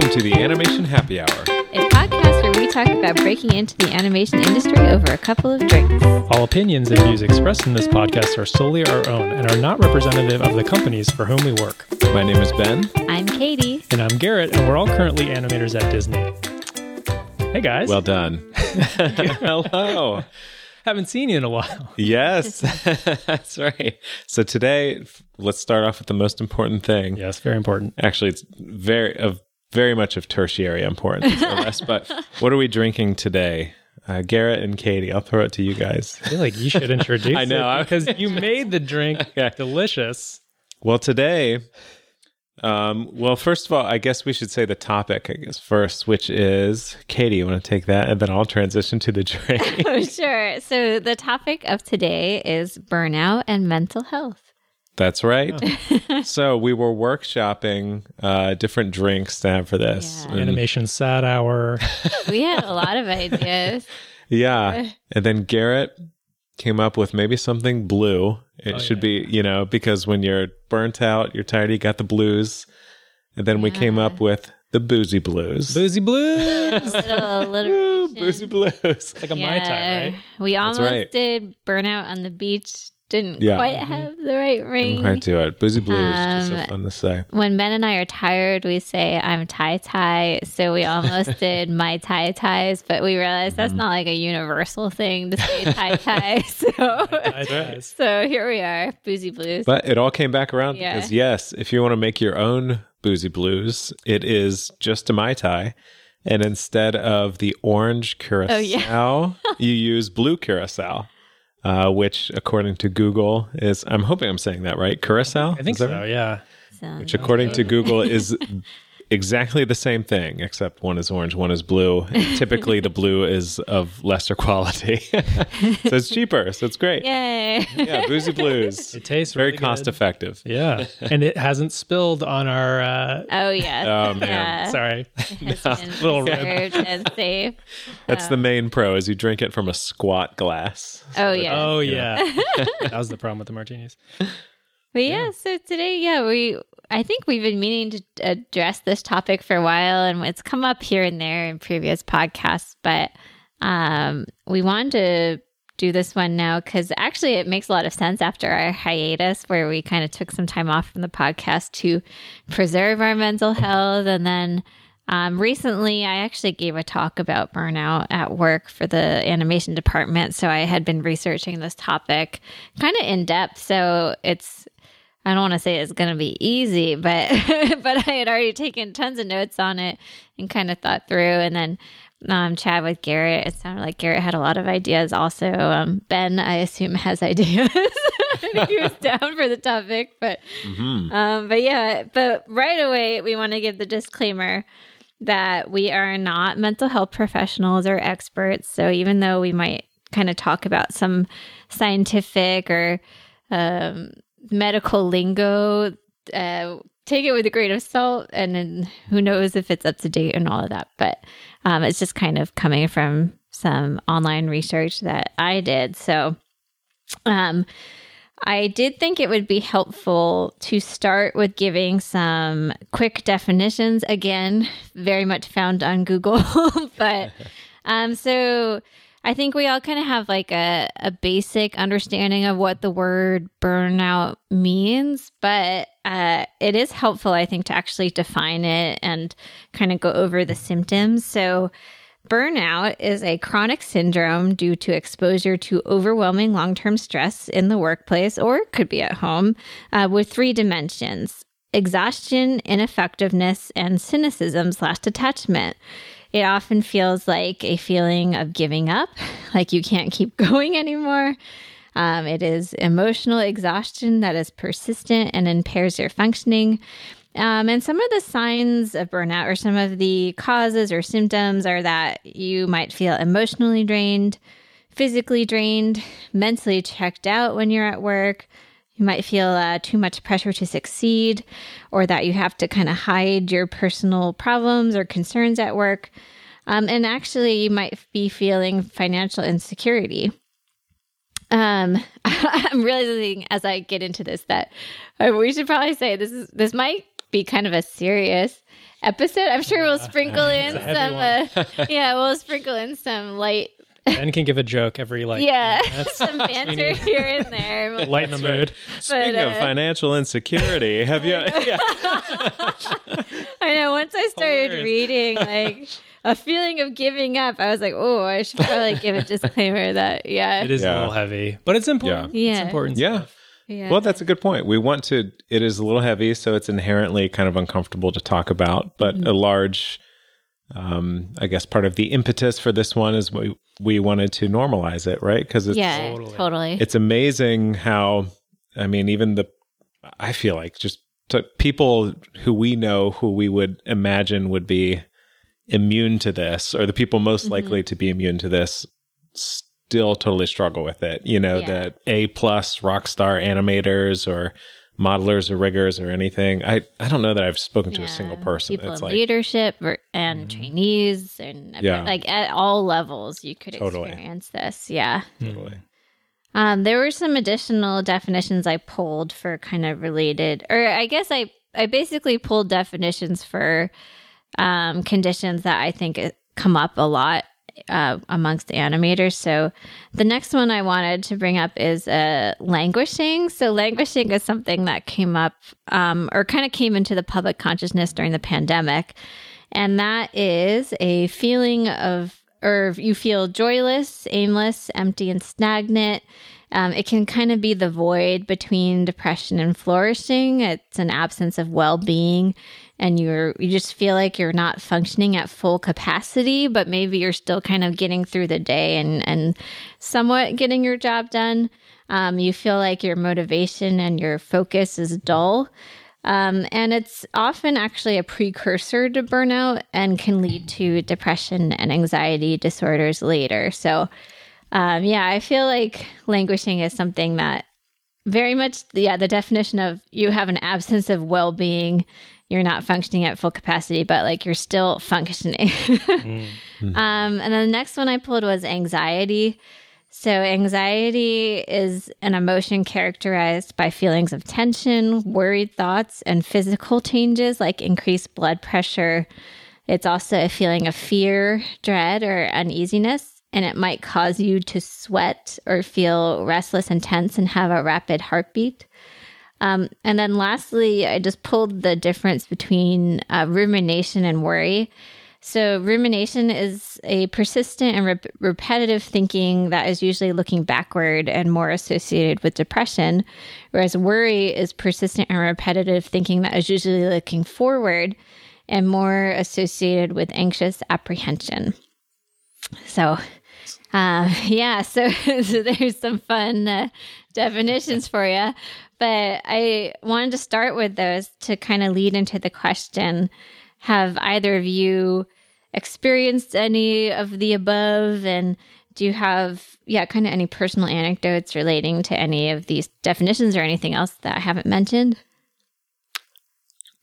Welcome to the Animation Happy Hour, a podcast where we talk about breaking into the animation industry over a couple of drinks. All opinions and views expressed in this podcast are solely our own and are not representative of the companies for whom we work. My name is Ben. I'm Katie. And I'm Garrett, and we're all currently animators at Disney. Hey, guys. Well done. Hello. Haven't seen you in a while. Yes, that's right. So today, let's start off with the most important thing. Yes, very important. Actually, it's very much of tertiary importance for us, but what are we drinking today? Garrett and Katie, I'll throw it to you guys. I feel like you should introduce I know, it because you made the drink delicious. Well, today, first of all, I guess we should say the topic, first, which is, Katie, you want to take that? And then I'll transition to the drink. Oh, sure. So the topic of today is burnout and mental health. That's right. Oh. So we were workshopping different drinks to have for this. Yeah. Animation sad hour. We had a lot of ideas. Yeah. And then Garrett came up with maybe something blue. It should be, you know, because when you're burnt out, you're tired, you got the blues. And then we came up with the Boozy Blues. Boozy Blues! Little Boozy Blues. It's like a Mai Tai, right? We almost did Burnout on the Beach. Didn't quite have the right ring. Didn't quite do it. Boozy Blues, just so fun to say. When Ben and I are tired, we say, I'm tie-tie. So we almost did my tie-ties, but we realized that's not like a universal thing to say tie-tie. So here we are, Boozy Blues. But it all came back around because, yes, if you want to make your own Boozy Blues, it is just a Mai Tai. And instead of the orange curacao, you use blue curacao. Which, according to Google, is... I'm hoping I'm saying that right. Curacao? I think so, right? Yeah. Which, according to Google, is exactly the same thing, except one is orange, one is blue. And typically, the blue is of lesser quality. So it's cheaper. So it's great. Yay. Yeah, Boozy Blues. It tastes very really cost-effective. Yeah. And it hasn't spilled on our... Oh, man. Yeah. Sorry. It's little rib. And safe. That's the main pro, is you drink it from a squat glass. So that was the problem with the martinis. But so today, I think we've been meaning to address this topic for a while, and it's come up here and there in previous podcasts, but we wanted to do this one now because actually it makes a lot of sense after our hiatus where we kind of took some time off from the podcast to preserve our mental health. And then recently I actually gave a talk about burnout at work for the animation department. So I had been researching this topic kind of in depth. So I don't want to say it's going to be easy, but I had already taken tons of notes on it and kind of thought through. And then chat with Garrett. It sounded like Garrett had a lot of ideas also. Ben, I assume, has ideas. He was down for the topic. But, but right away, we want to give the disclaimer that we are not mental health professionals or experts. So even though we might kind of talk about some scientific or medical lingo, take it with a grain of salt, and then who knows if it's up to date and all of that, but it's just kind of coming from some online research that I did. So I did think it would be helpful to start with giving some quick definitions, again, very much found on Google, but so I think we all kind of have like a basic understanding of what the word burnout means, but it is helpful, I think, to actually define it and kind of go over the symptoms. So burnout is a chronic syndrome due to exposure to overwhelming long-term stress in the workplace, or it could be at home, with three dimensions: exhaustion, ineffectiveness, and cynicism/detachment. It often feels like a feeling of giving up, like you can't keep going anymore. It is emotional exhaustion that is persistent and impairs your functioning. And some of the signs of burnout, or some of the causes or symptoms, are that you might feel emotionally drained, physically drained, mentally checked out when you're at work. You might feel too much pressure to succeed, or that you have to kind of hide your personal problems or concerns at work. And actually, you might be feeling financial insecurity. I'm realizing as I get into this that we should probably say this might be kind of a serious episode. I'm sure we'll sprinkle in some, we'll sprinkle in some light. Ben can give a joke every some banter here and there. Lighten the mood. Speaking of financial insecurity, have you? Yeah. I know. Once I started reading, a feeling of giving up, I was like, oh, I should probably give a disclaimer that, it is a little heavy, but it's important. Yeah. It's important stuff. Yeah. Well, that's a good point. It is a little heavy, so it's inherently kind of uncomfortable to talk about, but a large, part of the impetus for this one is we wanted to normalize it, right? Because totally. It's amazing how, I feel like just people who we know, who we would imagine would be immune to this, or the people most likely to be immune to this, still totally struggle with it. That A+ rock star animators or modelers or riggers or anything. I don't know that I've spoken to a single person. People in leadership and trainees and at all levels you could experience this. Yeah. Totally. There were some additional definitions I pulled for kind of related, or I guess I basically pulled definitions for conditions that I think come up a lot amongst animators. So the next one I wanted to bring up is languishing. So languishing is something that came up or kind of came into the public consciousness during the pandemic. And that is a feeling of, or you feel joyless, aimless, empty, and stagnant. It can kind of be the void between depression and flourishing. It's an absence of well-being, and you just feel like you're not functioning at full capacity, but maybe you're still kind of getting through the day and somewhat getting your job done. You feel like your motivation and your focus is dull. And it's often actually a precursor to burnout and can lead to depression and anxiety disorders later. So, I feel like languishing is something that very much, the definition of you have an absence of well-being, you're not functioning at full capacity, but you're still functioning. And then the next one I pulled was anxiety. So anxiety is an emotion characterized by feelings of tension, worried thoughts, and physical changes like increased blood pressure. It's also a feeling of fear, dread, or uneasiness. And it might cause you to sweat or feel restless and tense and have a rapid heartbeat. And then lastly, I just pulled the difference between rumination and worry. So rumination is a persistent and repetitive thinking that is usually looking backward and more associated with depression, whereas worry is persistent and repetitive thinking that is usually looking forward and more associated with anxious apprehension. So, so there's some fun definitions for you, but I wanted to start with those to kind of lead into the question, have either of you experienced any of the above, and do you have, kind of any personal anecdotes relating to any of these definitions or anything else that I haven't mentioned?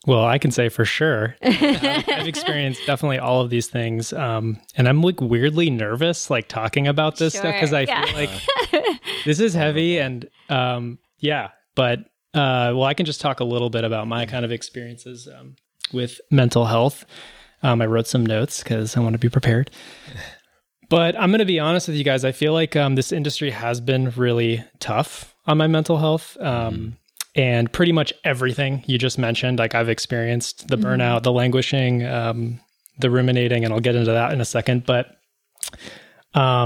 Well, I can say for sure, I've experienced definitely all of these things. And I'm weirdly nervous, talking about this stuff because I feel like this is heavy and I can just talk a little bit about my kind of experiences with mental health. I wrote some notes because I want to be prepared. But I'm going to be honest with you guys. I feel like this industry has been really tough on my mental health. And pretty much everything you just mentioned, I've experienced the burnout, the languishing, the ruminating, and I'll get into that in a second. But I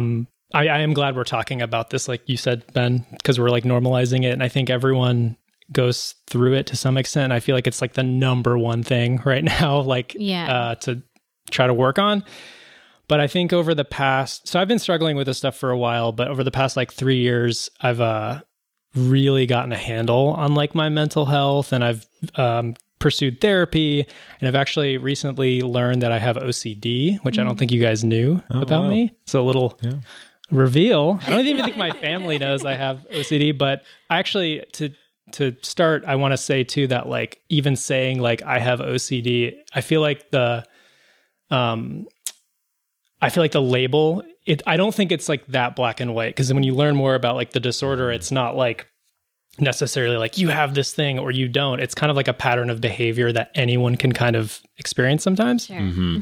am glad we're talking about this, like you said, Ben, because we're normalizing it. And I think everyone goes through it to some extent. I feel like it's the number one thing right now, to try to work on. But I think over the past, so I've been struggling with this stuff for a while, but over the past 3 years, I've really gotten a handle on my mental health, and I've pursued therapy, and I've actually recently learned that I have OCD, which I don't think you guys knew about me. It's a little reveal. I don't even think my family knows I have OCD, but actually to start, I want to say too that even saying I have OCD, I feel like the label, I don't think it's that black and white, because when you learn more about the disorder, it's not necessarily like you have this thing or you don't. It's kind of like a pattern of behavior that anyone can kind of experience sometimes. Sure. Mm-hmm.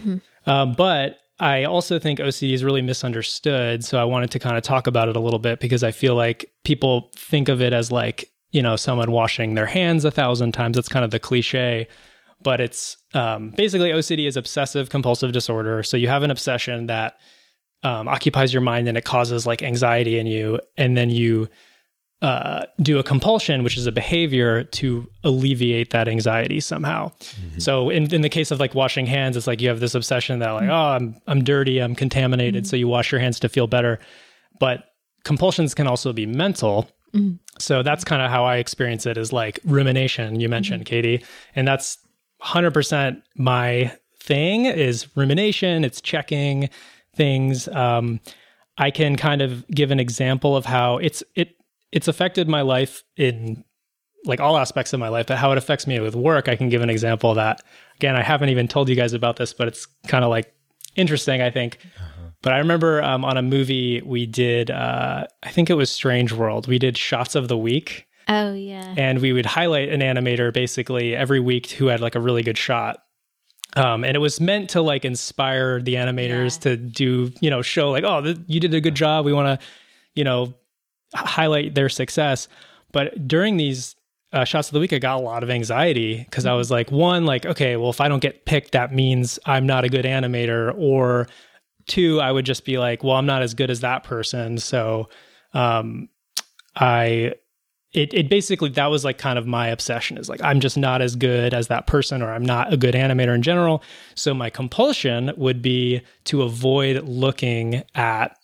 Mm-hmm. But I also think OCD is really misunderstood. So I wanted to kind of talk about it a little bit because I feel like people think of it as like, you know, someone washing their hands 1,000 times. That's kind of the cliche, but it's basically OCD is obsessive compulsive disorder. So you have an obsession that occupies your mind and it causes like anxiety in you. And then you do a compulsion, which is a behavior to alleviate that anxiety somehow. Mm-hmm. So in the case of like washing hands, it's like you have this obsession that like, mm-hmm. oh, I'm dirty, I'm contaminated. Mm-hmm. So you wash your hands to feel better. But compulsions can also be mental. Mm-hmm. So that's kind of how I experience it, is like rumination, you mentioned, mm-hmm. Katie. And that's 100% my thing is rumination. It's checking things. I can kind of give an example of how it's affected my life in like all aspects of my life, but how it affects me with work. I can give an example of that. Again, I haven't even told you guys about this, but it's kind of like interesting, I think. Uh-huh. But I remember on a movie we did, I think it was Strange World. We did shots of the week. Oh, yeah. And we would highlight an animator basically every week who had like a really good shot. And it was meant to like inspire the animators to do, you know, show like, oh, you did a good job. We want to, you know, highlight their success. But during these shots of the week, I got a lot of anxiety because I was like, one, like, okay, well, if I don't get picked, that means I'm not a good animator. Or two, I would just be like, well, I'm not as good as that person. So it basically, that was like kind of my obsession, is like, I'm just not as good as that person, or I'm not a good animator in general. So my compulsion would be to avoid looking at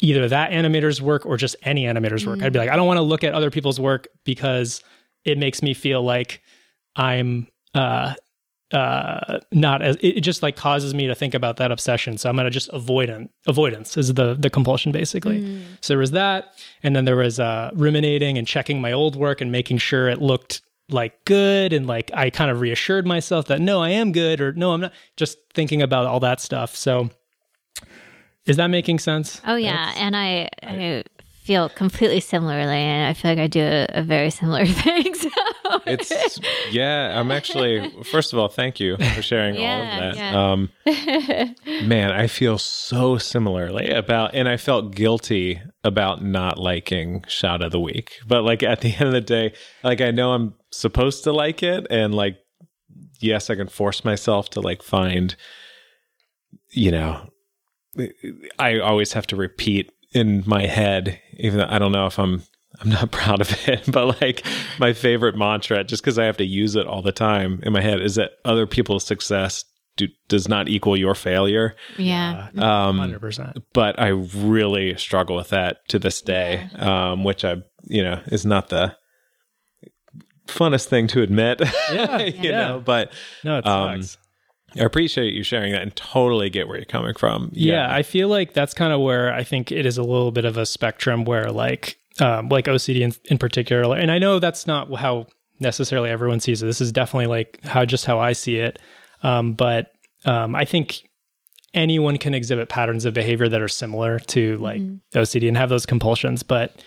either that animator's work or just any animator's work. I'd be like, I don't want to look at other people's work because it makes me feel like I'm not as, it just like causes me to think about that obsession. So I'm going to just avoidance is the compulsion basically. So there was that. And then there was ruminating and checking my old work and making sure it looked like good. And like, I kind of reassured myself that no, I am good, or no, I'm not, just thinking about all that stuff. So is that making sense? Oh yeah. That's, and I feel completely similarly, and I feel like I do a very similar thing. So it's I'm actually, first of all, thank you for sharing all of that. Man, I feel so similarly about, and I felt guilty about not liking Shot of the Week. But like at the end of the day, like I know I'm supposed to like it, and like yes, I can force myself to like find, you know, I always have to repeat in my head, even though I don't know if I'm not proud of it, but like my favorite mantra, just because I have to use it all the time in my head, is that other people's success does not equal your failure. Yeah. 100%. But I really struggle with that to this day, which I, you know, is not the funnest thing to admit, you know, but no, it sucks. I appreciate you sharing that and totally get where you're coming from. Yeah, I feel like that's kind of where I think it is a little bit of a spectrum where like OCD in particular, and I know that's not how necessarily everyone sees it. This is definitely like how I see it. But I think anyone can exhibit patterns of behavior that are similar to like OCD and have those compulsions. But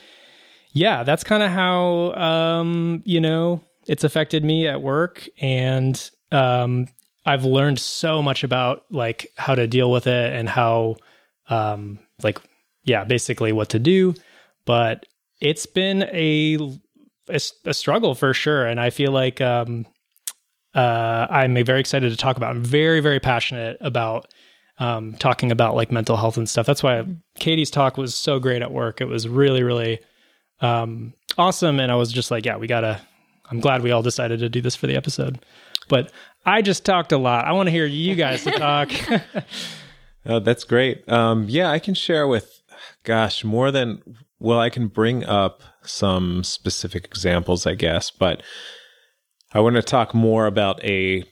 yeah, that's kind of how, you know, it's affected me at work, and, I've learned so much about like how to deal with it and how, basically what to do, but it's been a struggle for sure. And I feel like, I'm very excited to talk about, I'm very, very passionate about, talking about like mental health and stuff. That's why Katie's talk was so great at work. It was really, really, awesome. And I was just like, yeah, I'm glad we all decided to do this for the episode, but I just talked a lot. I want to hear you guys talk. Oh, that's great. I can share with, I can bring up some specific examples, I guess, but I want to talk more about a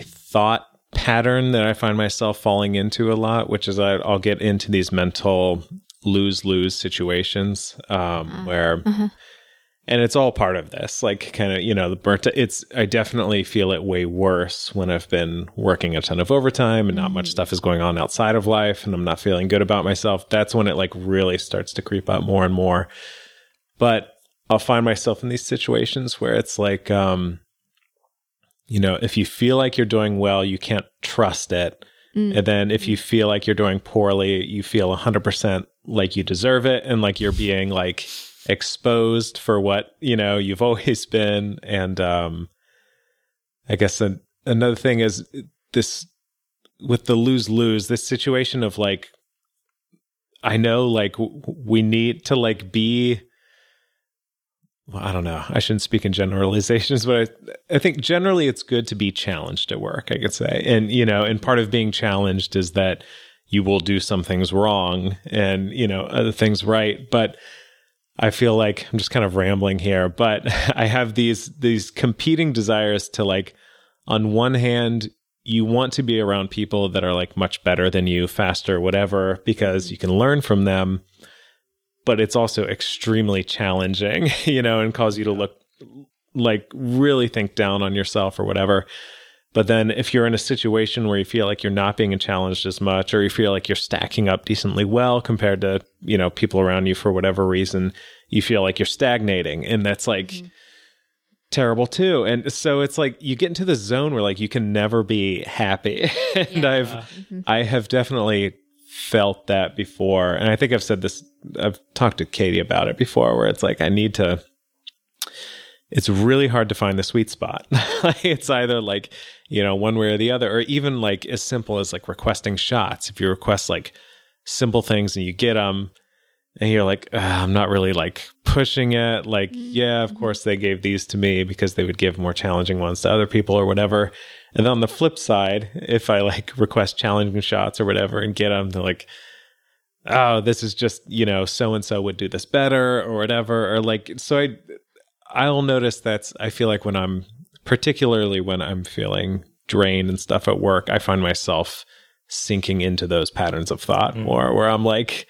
thought pattern that I find myself falling into a lot, which is I'll get into these mental lose-lose situations where... Uh-huh. And it's all part of this, like kind of, you know, the I definitely feel it way worse when I've been working a ton of overtime and not much stuff is going on outside of life and I'm not feeling good about myself. That's when it like really starts to creep up more and more. But I'll find myself in these situations where it's like, you know, if you feel like you're doing well, you can't trust it. Mm. And then if you feel like you're doing poorly, you feel 100% like you deserve it. And like you're being like exposed for what, you know, you've always been. And I guess another thing is this with the lose-lose, this situation of like, I know like we need to like be, well, I don't know. I shouldn't speak in generalizations, but I think generally it's good to be challenged at work, I could say. And, you know, and part of being challenged is that you will do some things wrong and, you know, other things right. But I feel like I'm just kind of rambling here, but I have these competing desires to like, on one hand, you want to be around people that are like much better than you, faster, whatever, because you can learn from them. But it's also extremely challenging, you know, and cause you to look like really think down on yourself or whatever. But then if you're in a situation where you feel like you're not being challenged as much, or you feel like you're stacking up decently well compared to, you know, people around you for whatever reason, you feel like you're stagnating. And that's like terrible too. And so it's like you get into the zone where like you can never be happy. And I have definitely felt that before. And I think I've said this, I've talked to Katie about it before, where it's like, it's really hard to find the sweet spot. It's either like, you know, one way or the other, or even like as simple as like requesting shots. If you request like simple things and you get them and you're like, I'm not really like pushing it. Like, yeah, of course they gave these to me because they would give more challenging ones to other people or whatever. And then on the flip side, if I like request challenging shots or whatever and get them, they're like, oh, this is just, you know, so-and-so would do this better or whatever. Or like, so I'll notice that's, I feel like particularly when I'm feeling drained and stuff at work, I find myself sinking into those patterns of thought more, where I'm like,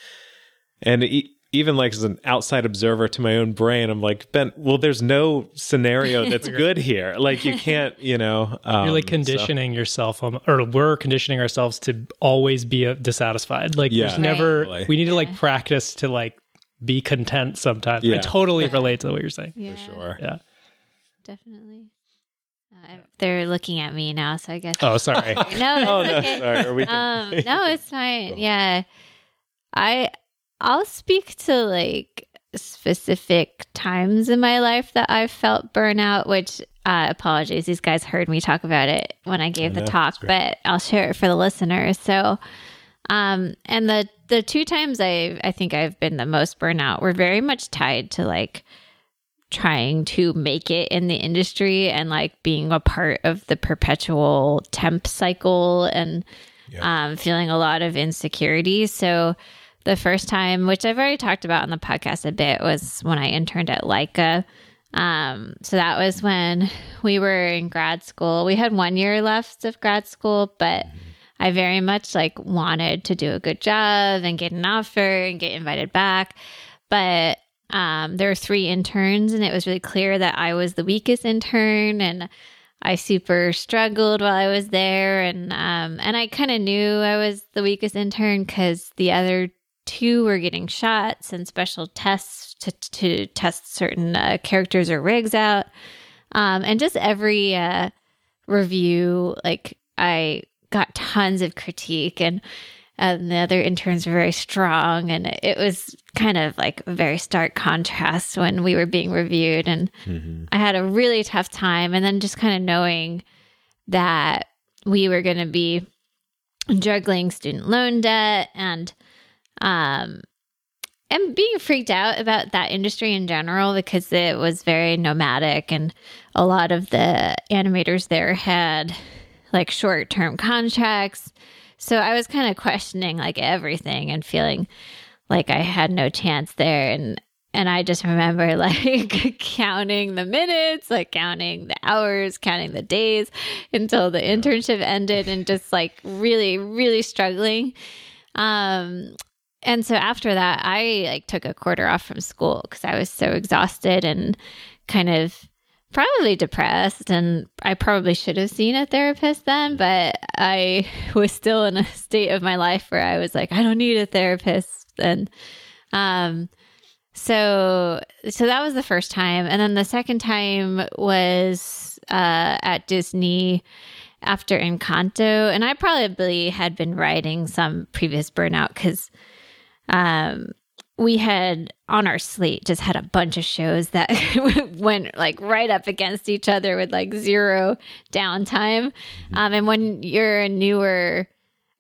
and even like as an outside observer to my own brain, I'm like, Ben, well, there's no scenario that's good here. Like you can't, you know. You're like conditioning yourself, or we're conditioning ourselves to always be dissatisfied. Like there's never, we need to like practice to like be content sometimes. Yeah. I totally relate to what you're saying. Yeah. For sure. Yeah. Definitely. They're looking at me now, so I guess. Oh, sorry. No, okay. Sorry. Are we no, it's fine. Cool. Yeah. I'll speak to like specific times in my life that I've felt burnout, which apologies. These guys heard me talk about it when I gave the talk, but I'll share it for the listeners. So, and the two times I think I've been the most burnout were very much tied to like trying to make it in the industry and like being a part of the perpetual temp cycle and feeling a lot of insecurity. So, the first time, which I've already talked about on the podcast a bit, was when I interned at Leica. So that was when we were in grad school. We had 1 year left of grad school, but I very much like wanted to do a good job and get an offer and get invited back. But there were 3 interns, and it was really clear that I was the weakest intern, and I super struggled while I was there. And I kind of knew I was the weakest intern because the other 2 were getting shots and special tests to test certain characters or rigs out. And just every review, like I got tons of critique, and the other interns were very strong. And it was kind of like a very stark contrast when we were being reviewed. And I had a really tough time. And then just kind of knowing that we were going to be juggling student loan debt and being freaked out about that industry in general, because it was very nomadic and a lot of the animators there had like short-term contracts. So I was kind of questioning like everything and feeling like I had no chance there. And I just remember like counting the minutes, like counting the hours, counting the days until the internship ended, and just like really, really struggling. And so after that, I like took a quarter off from school because I was so exhausted and kind of probably depressed. And I probably should have seen a therapist then, but I was still in a state of my life where I was like, I don't need a therapist. And So that was the first time. And then the second time was at Disney after Encanto. And I probably had been riding some previous burnout because we had on our slate just had a bunch of shows that went like right up against each other with like zero downtime. And when you're a newer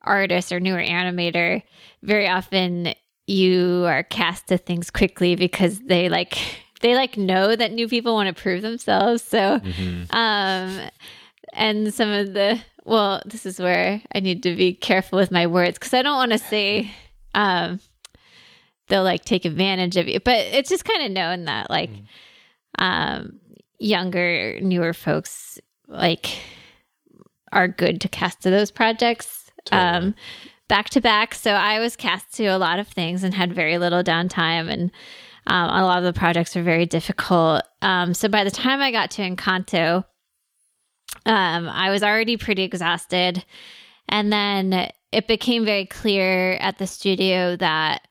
artist or newer animator, very often you are cast to things quickly because they know that new people want to prove themselves. So, and some of the, well, this is where I need to be careful with my words because I don't want to say they'll like take advantage of you, but it's just kind of known that like younger, newer folks like are good to cast to those projects. Totally. Back to back. So I was cast to a lot of things and had very little downtime. And a lot of the projects were very difficult. So by the time I got to Encanto, I was already pretty exhausted. And then it became very clear at the studio that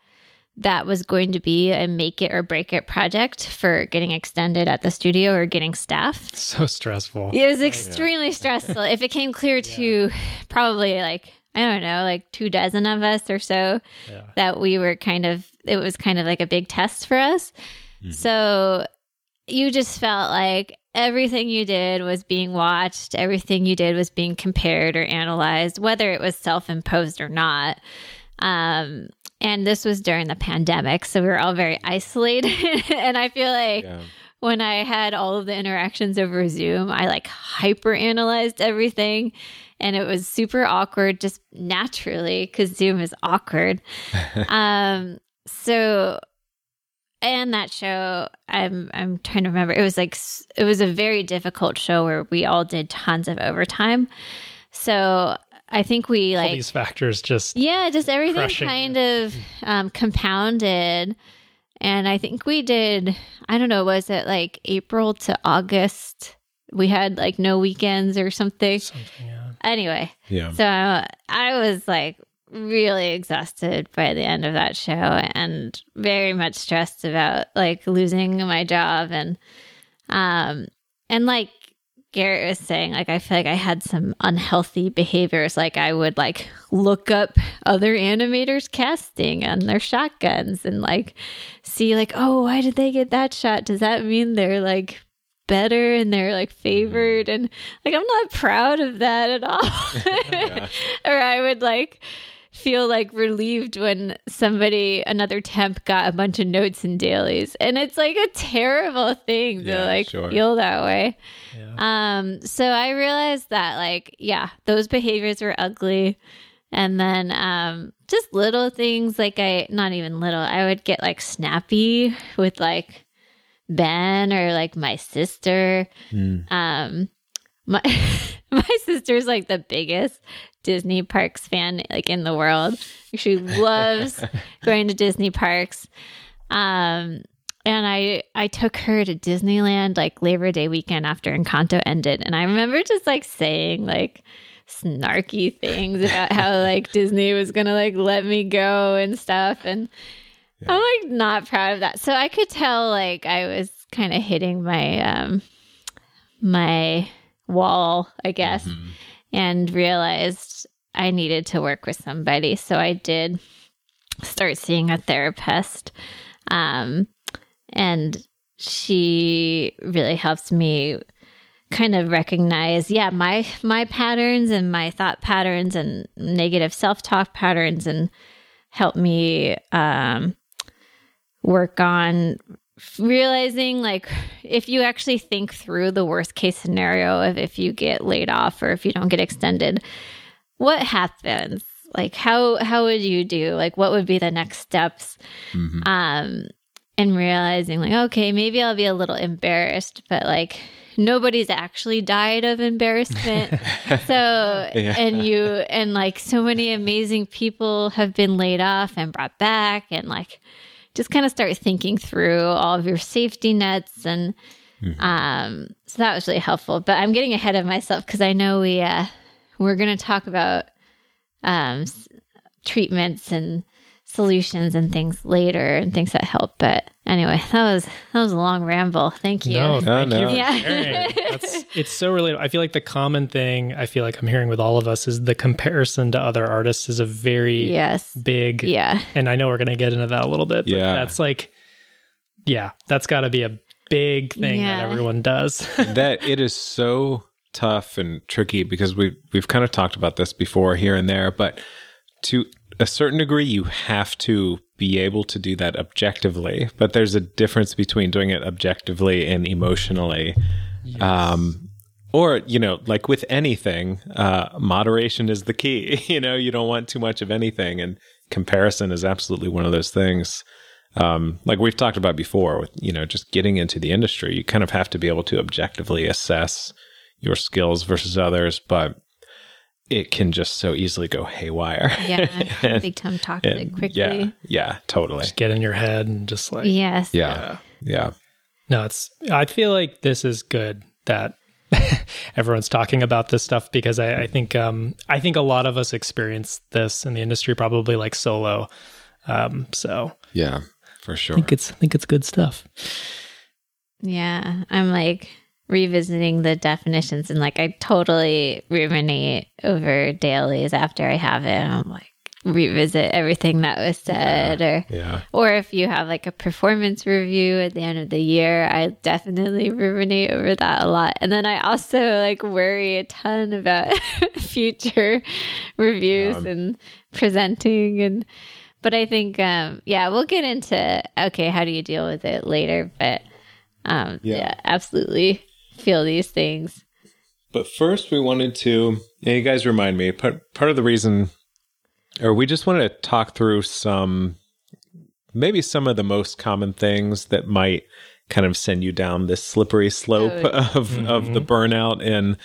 that was going to be a make it or break it project for getting extended at the studio or getting staff. So stressful. It was extremely stressful. It became clear to probably like, I don't know, like 24 of us or so that we were kind of, it was kind of like a big test for us. Mm-hmm. So you just felt like everything you did was being watched. Everything you did was being compared or analyzed, whether it was self-imposed or not. And this was during the pandemic. So we were all very isolated. And I feel like when I had all of the interactions over Zoom, I like hyper-analyzed everything. And it was super awkward, just naturally, because Zoom is awkward. So, and that show, I'm trying to remember. It was like, it was a very difficult show where we all did tons of overtime. So I think we like all these factors just just everything kind of compounded. And I think we did. I don't know. Was it like April to August? We had like no weekends or something. Anyway, so I was like really exhausted by the end of that show and very much stressed about like losing my job. And like Garrett was saying, like, I feel like I had some unhealthy behaviors. Like I would like look up other animators casting and their shotguns and like see like, oh, why did they get that shot? Does that mean they're like better and they're like favored? And like I'm not proud of that at all. Or I would like feel like relieved when somebody, another temp, got a bunch of notes and dailies, and it's like a terrible thing to like feel that way. So I realized that like those behaviors were ugly. And then just little things like I would get like snappy with like Ben or like my sister. My sister's like the biggest Disney parks fan like in the world. She loves going to Disney parks. And I took her to Disneyland like Labor Day weekend after Encanto ended, and I remember just like saying like snarky things about how like Disney was gonna like let me go and stuff. And I'm like not proud of that. So I could tell like I was kind of hitting my my wall, I guess, and realized I needed to work with somebody. So I did start seeing a therapist, and she really helps me kind of recognize, my patterns and my thought patterns and negative self-talk patterns, and help me work on realizing like if you actually think through the worst case scenario of if you get laid off or if you don't get extended, what happens? Like how would you do? Like what would be the next steps? And realizing like, okay, maybe I'll be a little embarrassed, but like nobody's actually died of embarrassment. And like so many amazing people have been laid off and brought back, and like just kind of start thinking through all of your safety nets. And so that was really helpful. But I'm getting ahead of myself because I know we're going to talk about treatments and solutions and things later and things that help. But anyway, that was a long ramble. Thank you. No, thank you. Yeah. It's so relatable. I feel like the common thing I feel like I'm hearing with all of us is the comparison to other artists is a very big. Yeah. And I know we're going to get into that a little bit. But that's like, that's got to be a big thing that everyone does. That it is so tough and tricky because we've kind of talked about this before here and there, but to a certain degree, you have to be able to do that objectively, but there's a difference between doing it objectively and emotionally. Yes. Or, like with anything, moderation is the key. You don't want too much of anything, and comparison is absolutely one of those things. Like we've talked about before with, just getting into the industry, you kind of have to be able to objectively assess your skills versus others, but it can just so easily go haywire. Yeah, become toxic quickly. Yeah, totally. Just get in your head and just like... Yes. Yeah. No, I feel like this is good that everyone's talking about this stuff, because I think a lot of us experience this in the industry, probably like solo. So... Yeah, for sure. I think it's good stuff. Yeah, I'm like... revisiting the definitions, and I totally ruminate over dailies after I have it. I'm like, revisit everything that was said, or if you have a performance review at the end of the year, I definitely ruminate over that a lot. And then I also worry a ton about future reviews and presenting, and but I think we'll get into how do you deal with it later, but absolutely. Feel these things. But first we wanted to, you guys remind me, part of the reason, or we just wanted to talk through some of the most common things that might kind of send you down this slippery slope of the burnout and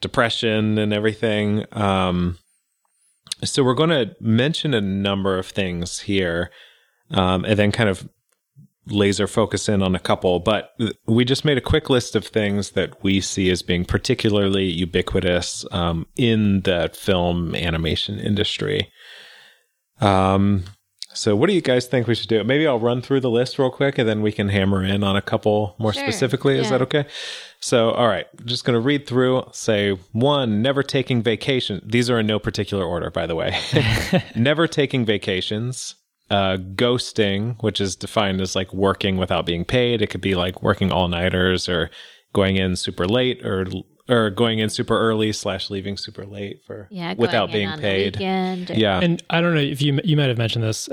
depression and everything. So we're going to mention a number of things here, and then kind of laser focus in on a couple, but we just made a quick list of things that we see as being particularly ubiquitous in the film animation industry. So what do you guys think we should do? Maybe I'll run through the list real quick, and then we can hammer in on a couple more specifically. Is that okay? So, all right, I'm just going to read through. Say 1, never taking vacation. These are in no particular order, by the way. Never taking vacations. Ghosting, which is defined as working without being paid. It could be working all-nighters, or going in super late, or going in super early / leaving super late for without being paid. And I don't know if you might have mentioned this,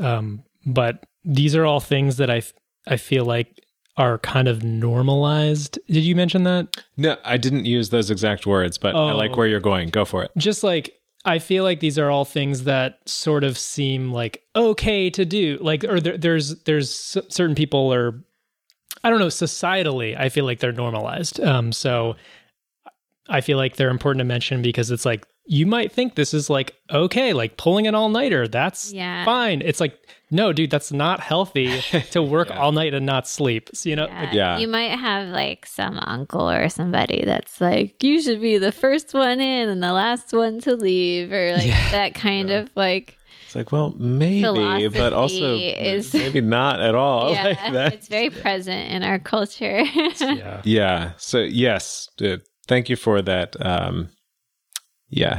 but these are all things that I feel like are kind of normalized. Did you mention that? No, I didn't use those exact words, but I like where you're going. Go for it. Just I feel like these are all things that sort of seem okay to do, or there's certain people, or I don't know, societally, I feel like they're normalized. So I feel like they're important to mention, because it's you might think this is okay, pulling an all-nighter, that's fine. It's no, dude, that's not healthy to work all night and not sleep. So, you might have some uncle or somebody that's you should be the first one in and the last one to leave, or that kind of It's well, maybe, but also maybe not at all. Yeah, it's very present in our culture. So yes, thank you for that.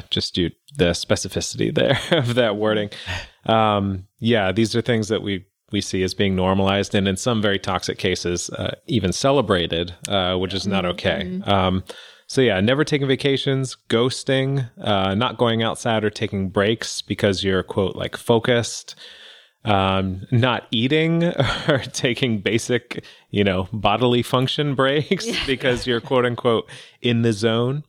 Just do the specificity there of that wording. These are things that we see as being normalized, and in some very toxic cases, even celebrated, which is not okay. Never taking vacations, ghosting, not going outside or taking breaks because you're, quote, focused, not eating or taking basic, bodily function breaks because you're, quote, unquote, in the zone.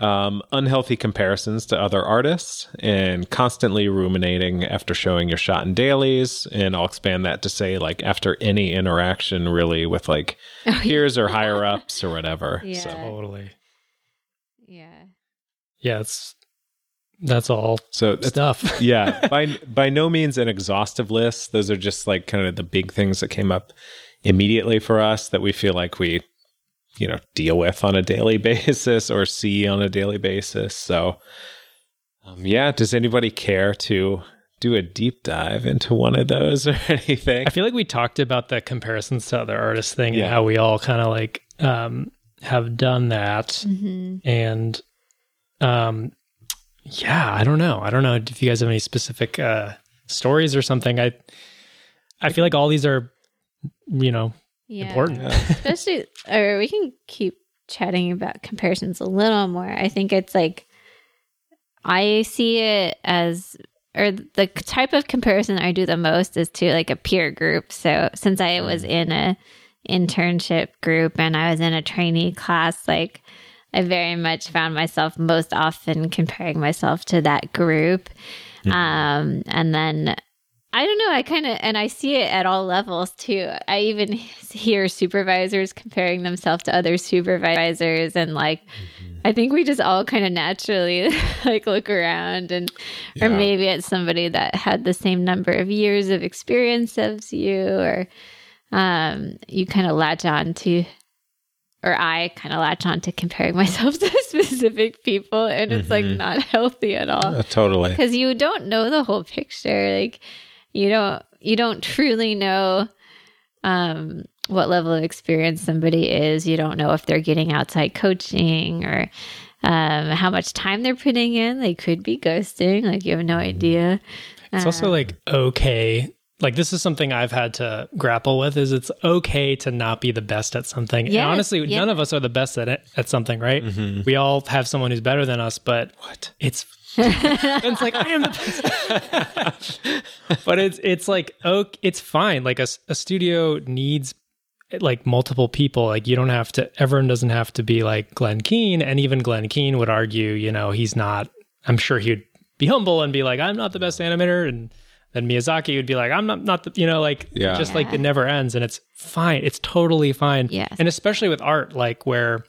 Unhealthy comparisons to other artists, and constantly ruminating after showing your shot in dailies. And I'll expand that to say after any interaction really with peers or higher ups or whatever. Yeah. So. Totally. Yeah. Yeah. That's all stuff. Yeah. By no means an exhaustive list. Those are just kind of the big things that came up immediately for us that we feel we deal with on a daily basis or see on a daily basis. So, does anybody care to do a deep dive into one of those or anything. I feel like we talked about the comparisons to other artists thing and how we all kind of like have done that. Mm-hmm. And I don't know if you guys have any specific stories or something. I feel like all these are, you know, important. Yeah. Especially, or we can keep chatting about comparisons a little more. I think it's like, I see it as, or the type of comparison I do the most is to like a peer group. So since I was in a internship group and I was in a trainee class, like I very much found myself most often comparing myself to that group. Mm-hmm. And then I don't know, and I see it at all levels too. I even hear supervisors comparing themselves to other supervisors, and like, mm-hmm. I think we just all kind of naturally like look around and, or maybe it's somebody that had the same number of years of experience as you, or you kind of latch on to, or I kind of latch on to comparing myself to specific people, and it's like not healthy at all. Totally. Because you don't know the whole picture. Like, You don't truly know what level of experience somebody is. You don't know if they're getting outside coaching or how much time they're putting in. They could be ghosting. Like, you have no idea. It's also like, okay. Like, this is something I've had to grapple with, is it's okay to not be the best at something. Yes, and honestly, none of us are the best at something, right? Mm-hmm. We all have someone who's better than us, but it's... it's like, I am the best. But it's like, oh, it's fine. Like a studio needs like multiple people. Like everyone doesn't have to be like Glenn Keane. And even Glenn Keane would argue, he's not, I'm sure he'd be humble and be like, I'm not the best animator. And then Miyazaki would be like, I'm not the, like it never ends. And it's fine. It's totally fine. Yes. And especially with art, like where,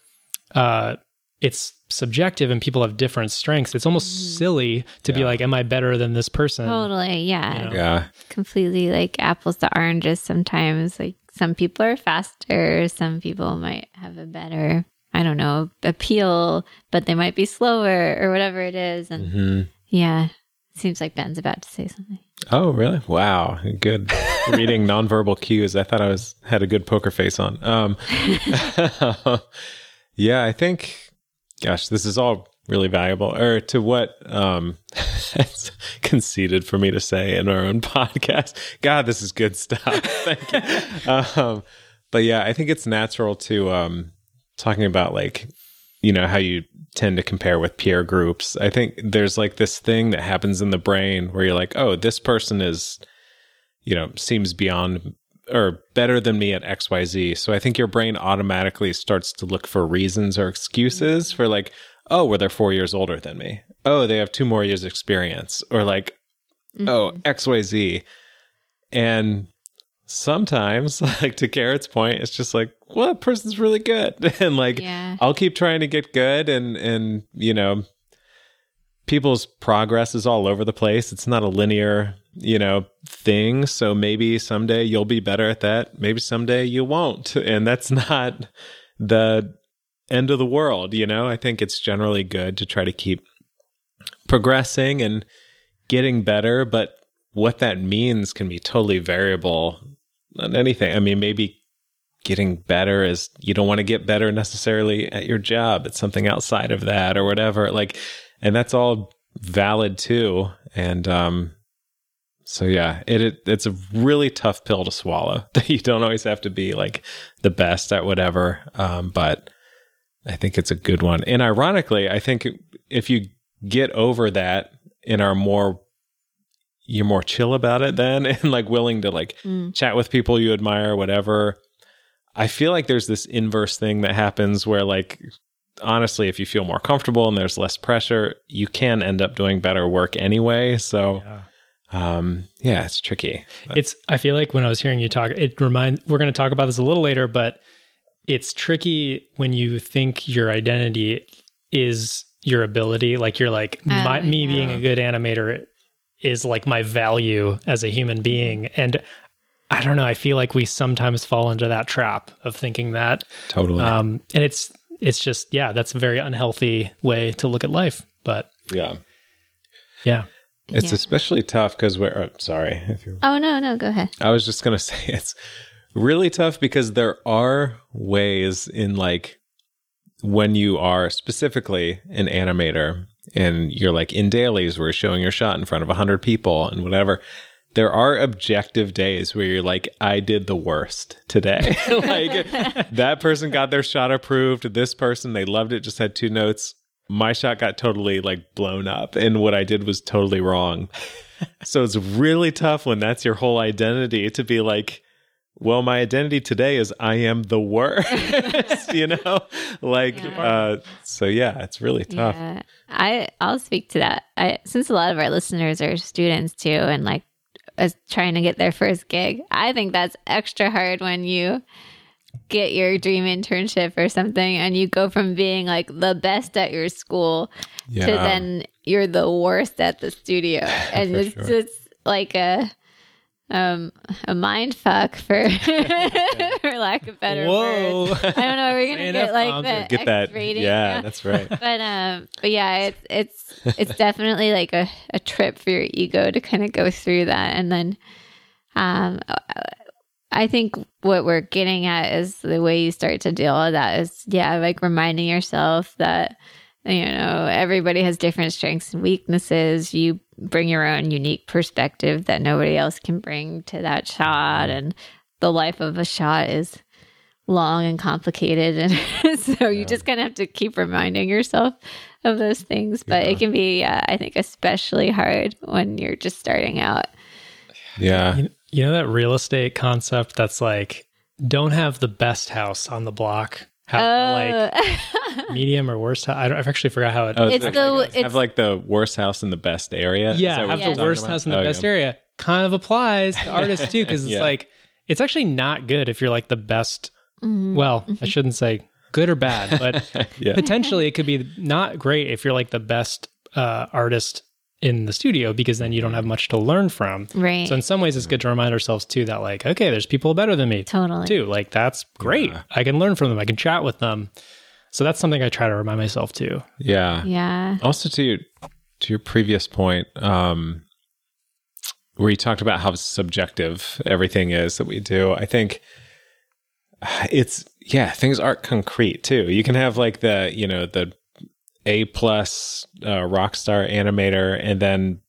it's subjective and people have different strengths. It's almost silly to be like, am I better than this person? Totally. Yeah. Completely like apples to oranges sometimes. Like some people are faster. Some people might have a better, I don't know, appeal, but they might be slower or whatever it is. And it seems like Ben's about to say something. Oh, really? Wow. Good. Reading nonverbal cues. I thought I had a good poker face on. I think... Gosh, this is all really valuable. Or to what it's conceited for me to say in our own podcast. God, this is good stuff. Thank you. But yeah, I think it's natural to talking about like, how you tend to compare with peer groups. I think there's like this thing that happens in the brain where you're like, oh, this person is, seems beyond or better than me at XYZ. So I think your brain automatically starts to look for reasons or excuses for like, oh, well, they're 4 years older than me. Oh, they have 2 more years experience, or like, oh, XYZ. And sometimes, like to Garrett's point, it's just like, well, that person's really good. And like, I'll keep trying to get good. And people's progress is all over the place. It's not a linear, thing. So maybe someday you'll be better at that. Maybe someday you won't. And that's not the end of the world. I think it's generally good to try to keep progressing and getting better. But what that means can be totally variable on anything. I mean, maybe getting better is you don't want to get better necessarily at your job. It's something outside of that or whatever. Like, and that's all valid too. And so yeah, it's a really tough pill to swallow that you don't always have to be like the best at whatever. But I think it's a good one. And ironically, I think if you get over that and you're more chill about it then, and like willing to like chat with people you admire, whatever. I feel like there's this inverse thing that happens where like, honestly, if you feel more comfortable and there's less pressure, you can end up doing better work anyway. So, it's tricky. But. I feel like when I was hearing you talk, we're going to talk about this a little later, but it's tricky when you think your identity is your ability. Like you're like, me being a good animator is like my value as a human being. And I don't know, I feel like we sometimes fall into that trap of thinking that. Totally. And it's just, that's a very unhealthy way to look at life, but yeah. It's especially tough because we're... Oh, sorry. If you're... Oh, no, go ahead. I was just going to say it's really tough because there are ways in like when you are specifically an animator and you're like in dailies where you're showing your shot in front of 100 people and whatever... There are objective days where you're like, I did the worst today. Like that person got their shot approved. This person, they loved it, just had two notes. My shot got totally like blown up and what I did was totally wrong. So it's really tough when that's your whole identity to be like, well, my identity today is I am the worst, you know? Like, it's really tough. Yeah. I'll speak to that. Since a lot of our listeners are students too and like, as trying to get their first gig. I think that's extra hard when you get your dream internship or something and you go from being like the best at your school to then you're the worst at the studio. And it's just like a mind fuck for lack of better words. I don't know, are we gonna get like the get X that rating? Yeah, that's right. But yeah, it's definitely like a trip for your ego to kind of go through that. And then I think what we're getting at is the way you start to deal with that is like reminding yourself that you know, everybody has different strengths and weaknesses. You bring your own unique perspective that nobody else can bring to that shot. And the life of a shot is long and complicated. And so you just kind of have to keep reminding yourself of those things. But it can be, I think, especially hard when you're just starting out. Yeah. You know, that real estate concept that's like, don't have the best house on the block. Like medium or worst house. I've actually forgot how it. Oh, it's have like the worst house in the best area. Yeah, have the worst house in the best area. Kind of applies to artists too, because it's like it's actually not good if you're like the best. Mm-hmm. Well, I shouldn't say good or bad, but potentially it could be not great if you're like the best artist in the studio, because then you don't have much to learn from. Right. So in some ways, it's good to remind ourselves too that like, okay, there's people better than me. Totally. Too. Like that's great. Yeah. I can learn from them. I can chat with them. So that's something I try to remind myself too. Yeah. Yeah. Also to your previous point, where you talked about how subjective everything is that we do, I think it's, things aren't concrete too. You can have like the A+ rock star animator, and then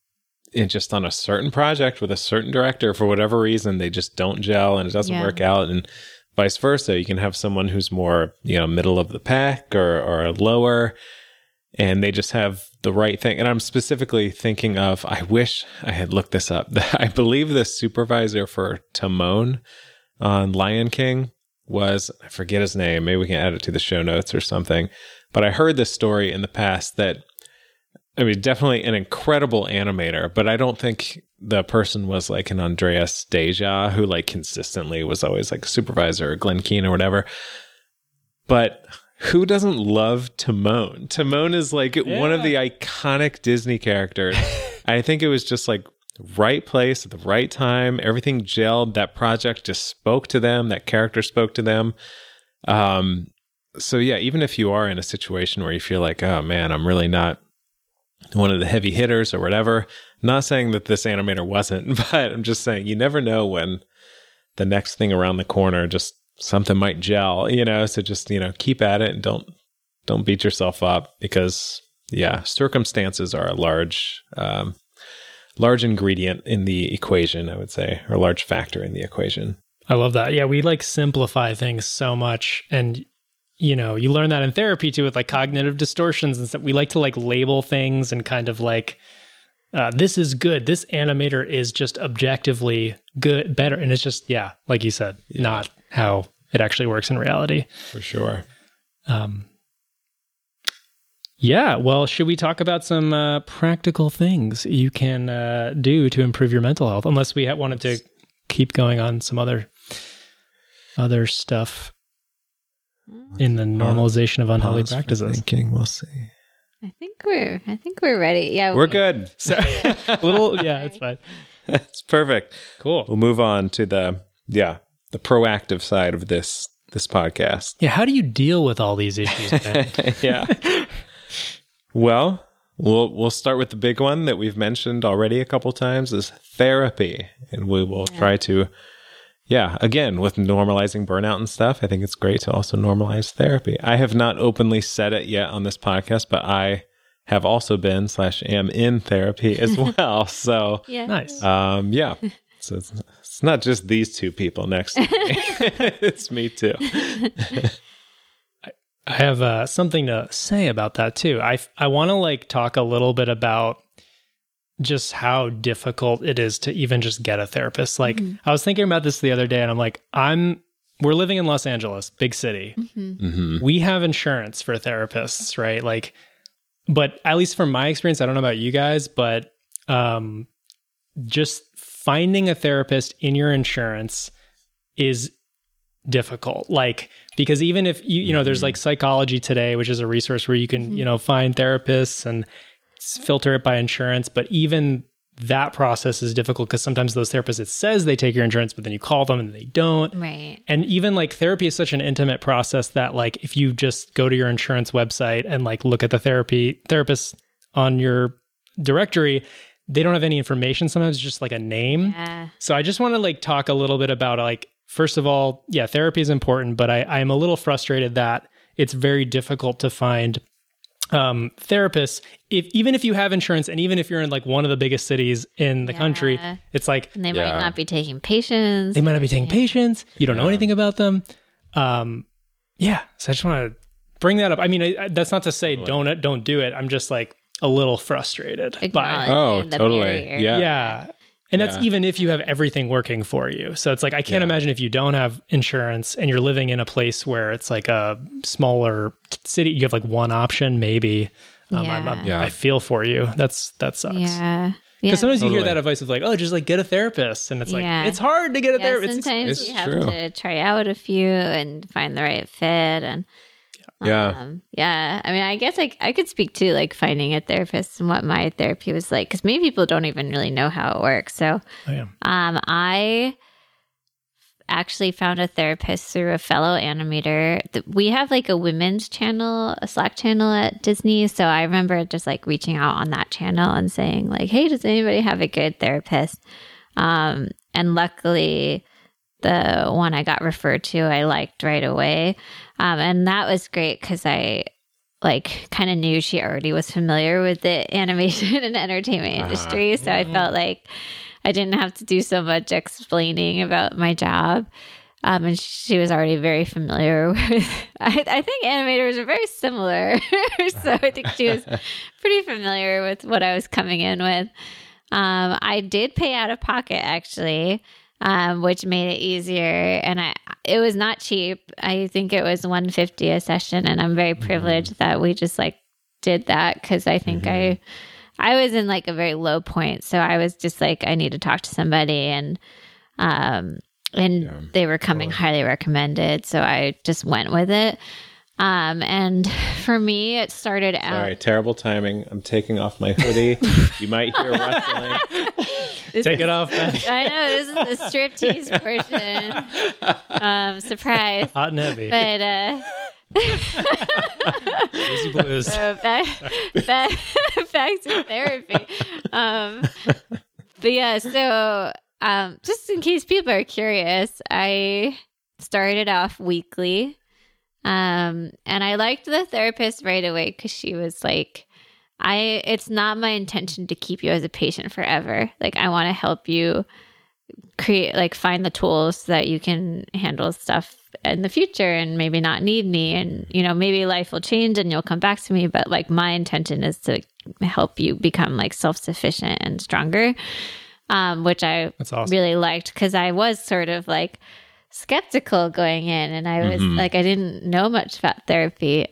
it just on a certain project with a certain director, for whatever reason, they just don't gel and it doesn't work out, and vice versa. You can have someone who's more, middle of the pack or lower, and they just have the right thing. And I'm specifically thinking of, I wish I had looked this up. I believe the supervisor for Timon on Lion King was, I forget his name. Maybe we can add it to the show notes or something. But I heard this story in the past that, I mean, definitely an incredible animator, but I don't think the person was like an Andreas Deja who like consistently was always like a supervisor or Glenn Keane or whatever. But who doesn't love Timon? Timon is like one of the iconic Disney characters. I think it was just like right place at the right time. Everything gelled. That project just spoke to them. That character spoke to them. So yeah, even if you are in a situation where you feel like, oh man, I'm really not one of the heavy hitters or whatever, I'm not saying that this animator wasn't, but I'm just saying you never know when the next thing around the corner, just something might gel, so just, keep at it and don't beat yourself up because circumstances are a large ingredient in the equation, I would say, or a large factor in the equation. I love that. Yeah. We like simplify things so much, and you learn that in therapy too, with like cognitive distortions and stuff. We like to like label things and kind of like, this is good. This animator is just objectively good, better. And it's just, like you said, not how it actually works in reality. For sure. Well, should we talk about some practical things you can do to improve your mental health? Unless we wanted to keep going on some other stuff. In the normalization of unholy practices. Thinking, we'll see. I think we're ready. Yeah, we're good. Sorry. It's fine. It's perfect. Cool. We'll move on to the proactive side of this podcast. Yeah, how do you deal with all these issues, man? Well, We'll start with the big one that we've mentioned already a couple times is therapy. And we will try to, again, with normalizing burnout and stuff, I think it's great to also normalize therapy. I have not openly said it yet on this podcast, but I have also been /am in therapy as well. So nice. So it's not just these two people next to me. It's me too. I have something to say about that too. I want to talk a little bit about just how difficult it is to even just get a therapist. I was thinking about this the other day and I'm like, we're living in Los Angeles, big city. Mm-hmm. Mm-hmm. We have insurance for therapists, right? But at least from my experience, I don't know about you guys, but just finding a therapist in your insurance is difficult. Because even if you know, there's Psychology Today, which is a resource where you can, find therapists and filter it by insurance. But even that process is difficult because sometimes those therapists, it says they take your insurance, but then you call them and they don't. Right. And even therapy is such an intimate process that if you just go to your insurance website and look at the therapist on your directory, they don't have any information. Sometimes just a name. Yeah. So I just want to talk a little bit about first of all, therapy is important, but I'm a little frustrated that it's very difficult to find therapists. Even if you have insurance and even if you're in one of the biggest cities in the country, it's and they might not be taking patients. They might not be taking patients. You don't know anything about them. So I just want to bring that up. I mean, that's not to say don't do it. I'm just a little frustrated by totally. Barrier. Yeah. Yeah. And that's even if you have everything working for you. So it's I can't imagine if you don't have insurance and you're living in a place where it's a smaller city, you have one option maybe. I feel for you. That sucks. Yeah. Because sometimes you hear that advice of just get a therapist. And it's it's hard to get a therapist. Sometimes you have to try out a few and find the right fit. And I mean, I guess I could speak to finding a therapist and what my therapy was like, because many people don't even really know how it works. So I actually found a therapist through a fellow animator. We have a women's channel, a Slack channel at Disney. So I remember just reaching out on that channel and saying hey, does anybody have a good therapist? And luckily the one I got referred to, I liked right away. And that was great because I kind of knew she already was familiar with the animation and entertainment industry. So I felt I didn't have to do so much explaining about my job. And she was already very familiar with, I think animators are very similar. So I think she was pretty familiar with what I was coming in with. I did pay out of pocket actually. Which made it easier. And it was not cheap. I think it was $150 a session. And I'm very privileged that we just did that. Cause I think I was in a very low point. So I was just I need to talk to somebody and they were coming highly recommended. So I just went with it. And for me, it started out. Sorry, terrible timing. I'm taking off my hoodie. You might hear rustling. Take it off. Man. I know, this is the striptease portion. Surprise. Hot and heavy. But, Easy blues. Back to therapy. But yeah, so, just in case people are curious, I started off weekly. And I liked the therapist right away because she was it's not my intention to keep you as a patient forever. I want to help you create, find the tools so that you can handle stuff in the future and maybe not need me. And, maybe life will change and you'll come back to me. But my intention is to help you become self-sufficient and stronger, which I That's awesome. Really liked because I was sort of skeptical going in, and I was I didn't know much about therapy.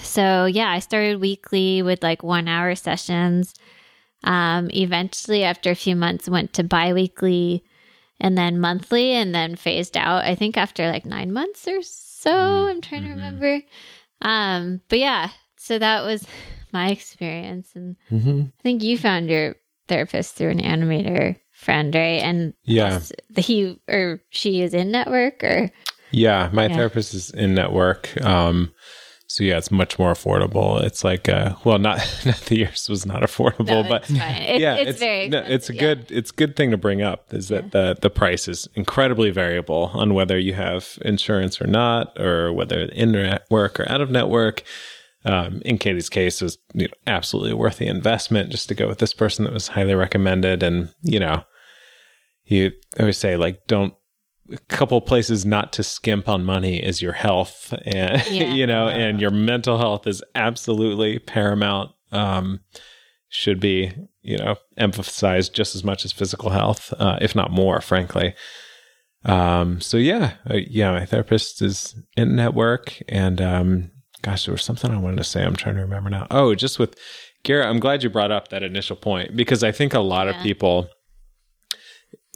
So I started weekly with 1 hour sessions. Eventually after a few months went to bi-weekly and then monthly and then phased out, I think after 9 months or so. I'm trying to remember. But yeah, so that was my experience. And I think you found your therapist through an animator friend, right? And he or she is in network, or my therapist is in network. So yeah, it's much more affordable. It's like, well, not that yours was not affordable, no, but it's very expensive. It's a good thing to bring up is that the price is incredibly variable on whether you have insurance or not, or whether in network or out of network. In Katie's case, it was absolutely worth the investment just to go with this person that was highly recommended. And, you always say a couple places not to skimp on money is your health and, and your mental health is absolutely paramount. Should be, emphasized just as much as physical health, if not more, frankly. My therapist is in network and, gosh, there was something I wanted to say. I'm trying to remember now. Oh, just with Garrett, I'm glad you brought up that initial point because I think a lot of people,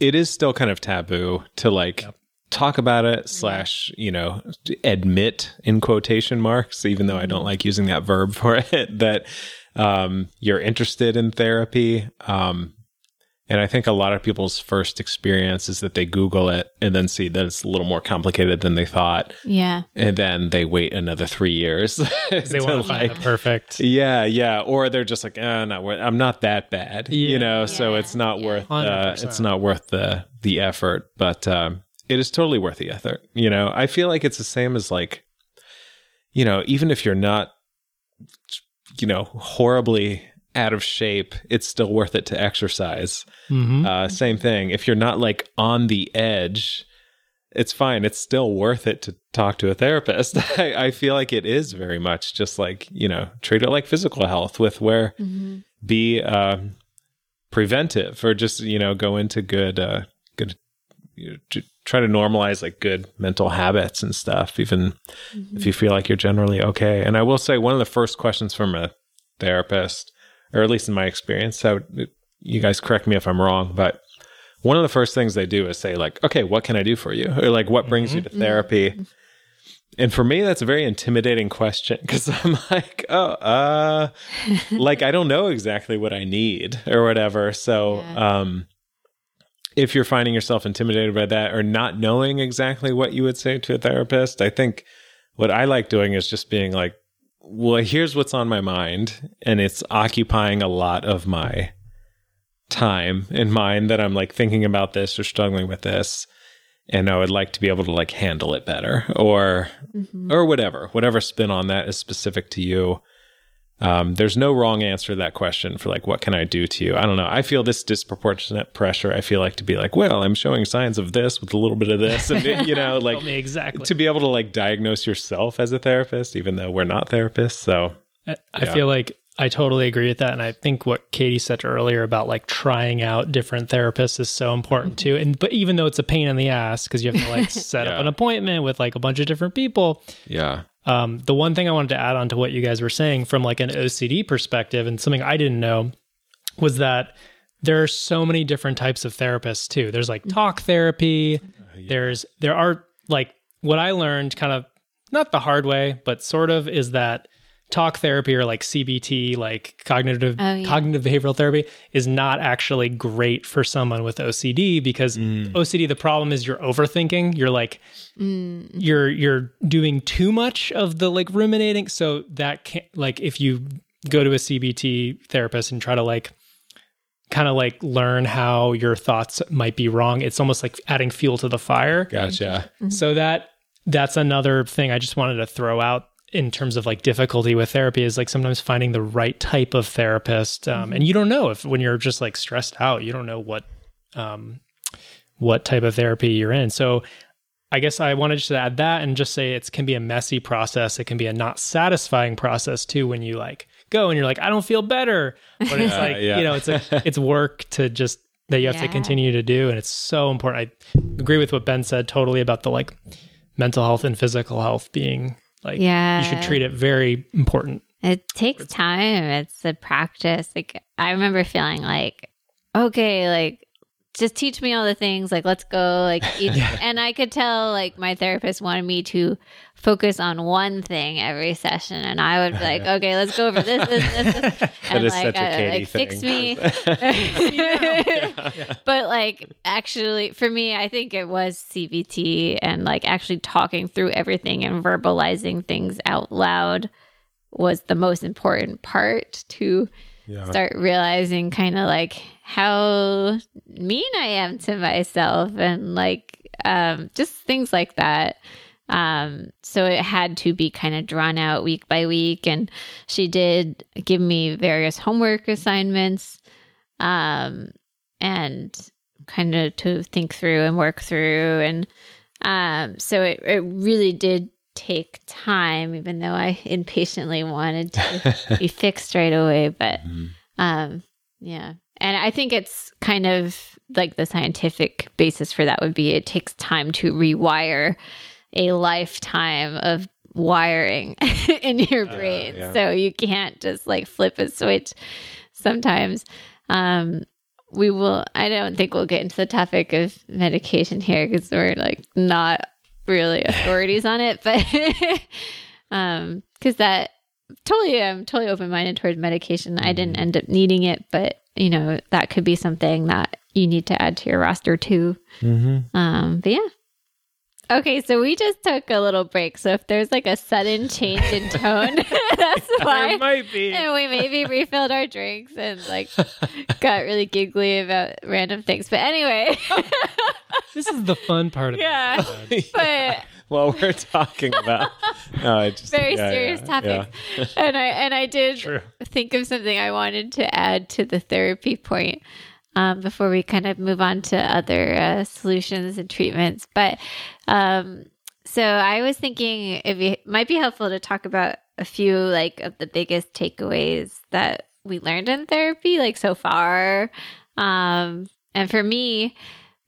it is still kind of taboo to talk about it / admit in quotation marks, even though I don't like using that verb for it, that you're interested in therapy. And I think a lot of people's first experience is that they Google it and then see that it's a little more complicated than they thought. Yeah. And then they wait another 3 years. They want to find the perfect. Yeah, yeah. Or they're just like, I'm not that bad, so it's not worth the effort. But it is totally worth the effort. I feel like it's the same as even if you're not, horribly out of shape, it's still worth it to exercise. Mm-hmm. Same thing. If you're not on the edge, it's fine. It's still worth it to talk to a therapist. I feel like it is very much just treat it like physical health with where be preventive or just, go into good, try to normalize good mental habits and stuff, even if you feel like you're generally okay. And I will say one of the first questions from a therapist, or at least in my experience, so you guys correct me if I'm wrong, but one of the first things they do is say okay, what can I do for you? Or what brings you to therapy? Mm-hmm. And for me, that's a very intimidating question because I'm I don't know exactly what I need or whatever. So if you're finding yourself intimidated by that or not knowing exactly what you would say to a therapist, I think what I like doing is just being well, here's what's on my mind, and it's occupying a lot of my time and mind that I'm thinking about this or struggling with this, and I would like to be able to handle it better or whatever spin on that is specific to you. There's no wrong answer to that question for what can I do to you? I don't know. I feel this disproportionate pressure. I feel to be I'm showing signs of this with a little bit of this. And exactly. To be able to diagnose yourself as a therapist, even though we're not therapists. So I feel like I totally agree with that. And I think what Katie said earlier about trying out different therapists is so important too. But even though it's a pain in the ass, cause you have to set up an appointment with a bunch of different people. Yeah. The one thing I wanted to add on to what you guys were saying from an OCD perspective and something I didn't know was that there are so many different types of therapists too. There's talk therapy. There are what I learned kind of not the hard way, but sort of is that talk therapy or CBT, cognitive behavioral therapy is not actually great for someone with OCD because OCD, the problem is you're overthinking. You're you're doing too much of the ruminating. So that can if you go to a CBT therapist and try to learn how your thoughts might be wrong, it's almost adding fuel to the fire. Gotcha. Mm-hmm. So that's another thing I just wanted to throw out in terms of difficulty with therapy is sometimes finding the right type of therapist. And you don't know if when you're just stressed out, you don't know what type of therapy you're in. So I guess I wanted to add that and just say it can be a messy process. It can be a not satisfying process too, when you go and you're I don't feel better, but it's it's work to just that you have to continue to do. And it's so important. I agree with what Ben said totally about the mental health and physical health being you should treat it very important. It takes time. It's a practice. I remember feeling okay, just teach me all the things. Let's go. And I could tell my therapist wanted me to focus on one thing every session, and I would be like, okay, let's go over this. And like, like, fix me. But like, actually for me, I think it was CBT and like actually talking through everything and verbalizing things out loud was the most important part to start realizing kind of like how mean I am to myself and like, just things like that. So it had to be kind of drawn out week by week. And she did give me various homework assignments, and kind of to think through and work through. And, so it really did take time, even though I impatiently wanted to be fixed right away. But, yeah. And I think it's kind of like the scientific basis for that would be, it takes time to rewire a lifetime of wiring in your brain. So you can't just like flip a switch sometimes. We will, I don't think we'll get into the topic of medication here because we're like not really authorities on it, but because that I'm totally open-minded towards medication. I didn't end up needing it, but you know, that could be something that you need to add to your roster too. But yeah. Okay, so we just took a little break. So if there's like a sudden change in tone, that's why. It might be. And we maybe refilled our drinks and like got really giggly about random things. But anyway. This is the fun part of it. But well, we're talking about very serious topic. Yeah. And I did think of something I wanted to add to the therapy point. Before we kind of move on to other solutions and treatments. But so I was thinking it might be helpful to talk about a few like of the biggest takeaways that we learned in therapy like so far. And for me,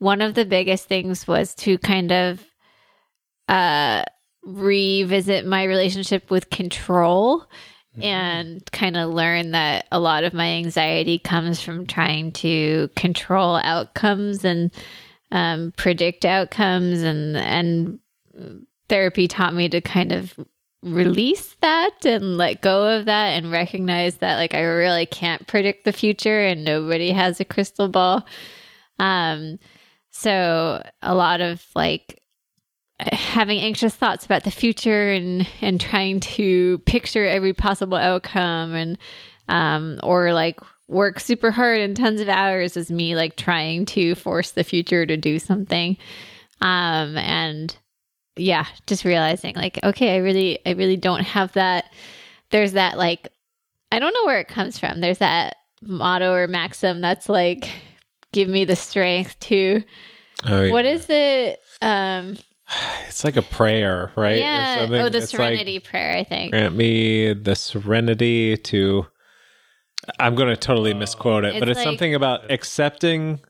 one of the biggest things was to kind of revisit my relationship with control. And kind of learn that a lot of my anxiety comes from trying to control outcomes and predict outcomes. And therapy taught me to kind of release that and let go of that and recognize that like I really can't predict the future and nobody has a crystal ball. So a lot of like having anxious thoughts about the future and trying to picture every possible outcome and, or like work super hard and tons of hours is me like trying to force the future to do something. And yeah, just realizing like, okay, I really don't have that. There's that, like, I don't know where it comes from. There's that motto or maxim that's like, give me the strength to, what is it? It's like a prayer, right? Yeah. Oh, the serenity prayer, I think. Grant me the serenity to... I'm going to totally misquote it, but it's like, something about accepting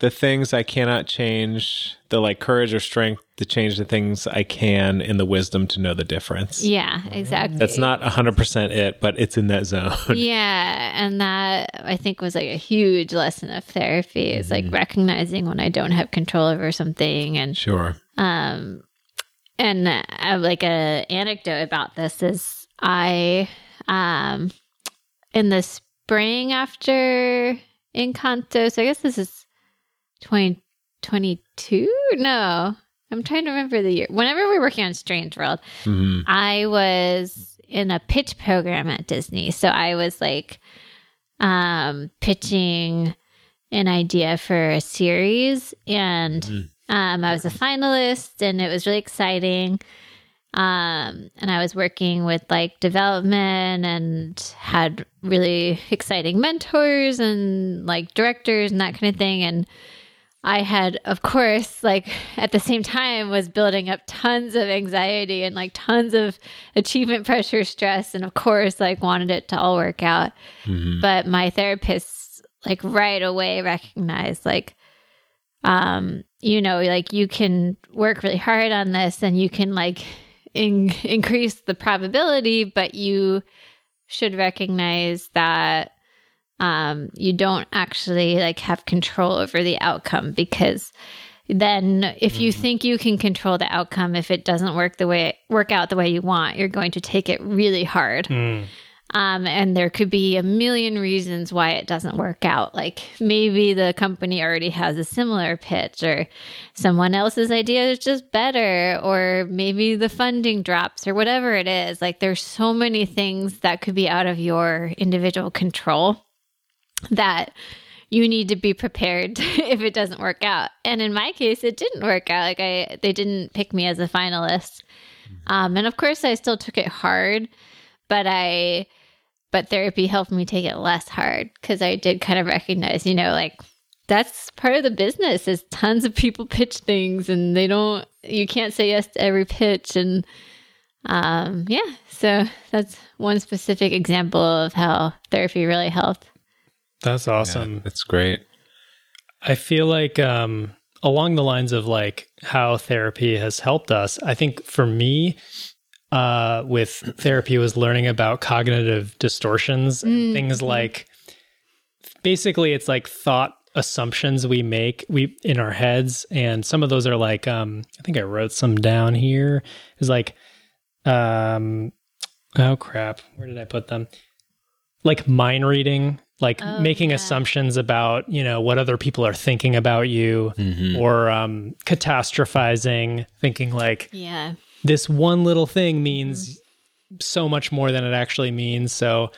the things I cannot change, the like courage or strength to change the things I can, and the wisdom to know the difference. Yeah, exactly. That's not 100% it, but it's in that zone. Yeah, and that I think was like a huge lesson of therapy is like recognizing when I don't have control over something and... Sure. And like a anecdote about this is I, in the spring after Encanto, so I guess this is 2022? No, I'm trying to remember the year. Whenever we were working on Strange World, I was in a pitch program at Disney. So I was like, pitching an idea for a series and, I was a finalist and it was really exciting. And I was working with like development and had really exciting mentors and like directors and that kind of thing. And I had, of course, like at the same time was building up tons of anxiety and like tons of achievement pressure, stress. And of course, like wanted it to all work out. But my therapist like right away recognized like, you know, like you can work really hard on this and you can like increase the probability, but you should recognize that you don't actually like have control over the outcome because then if you think you can control the outcome, if it doesn't work out the way you want, you're going to take it really hard. And there could be a million reasons why it doesn't work out. Like maybe the company already has a similar pitch, or someone else's idea is just better, or maybe the funding drops, or whatever it is. Like there's so many things that could be out of your individual control that you need to be prepared if it doesn't work out. And in my case, it didn't work out. Like they didn't pick me as a finalist. And of course I still took it hard. But therapy helped me take it less hard, because I did kind of recognize, you know, like that's part of the business, is tons of people pitch things and you can't say yes to every pitch. And so that's one specific example of how therapy really helped. That's awesome. Yeah, that's great. I feel like along the lines of like how therapy has helped us, I think for me, with therapy was learning about cognitive distortions and things like, basically it's like thought assumptions we make in our heads. And some of those are like, I think I wrote some down here, is like, oh crap, where did I put them? Like mind reading, like making assumptions about, you know, what other people are thinking about you, or catastrophizing, thinking like, this one little thing means so much more than it actually means. So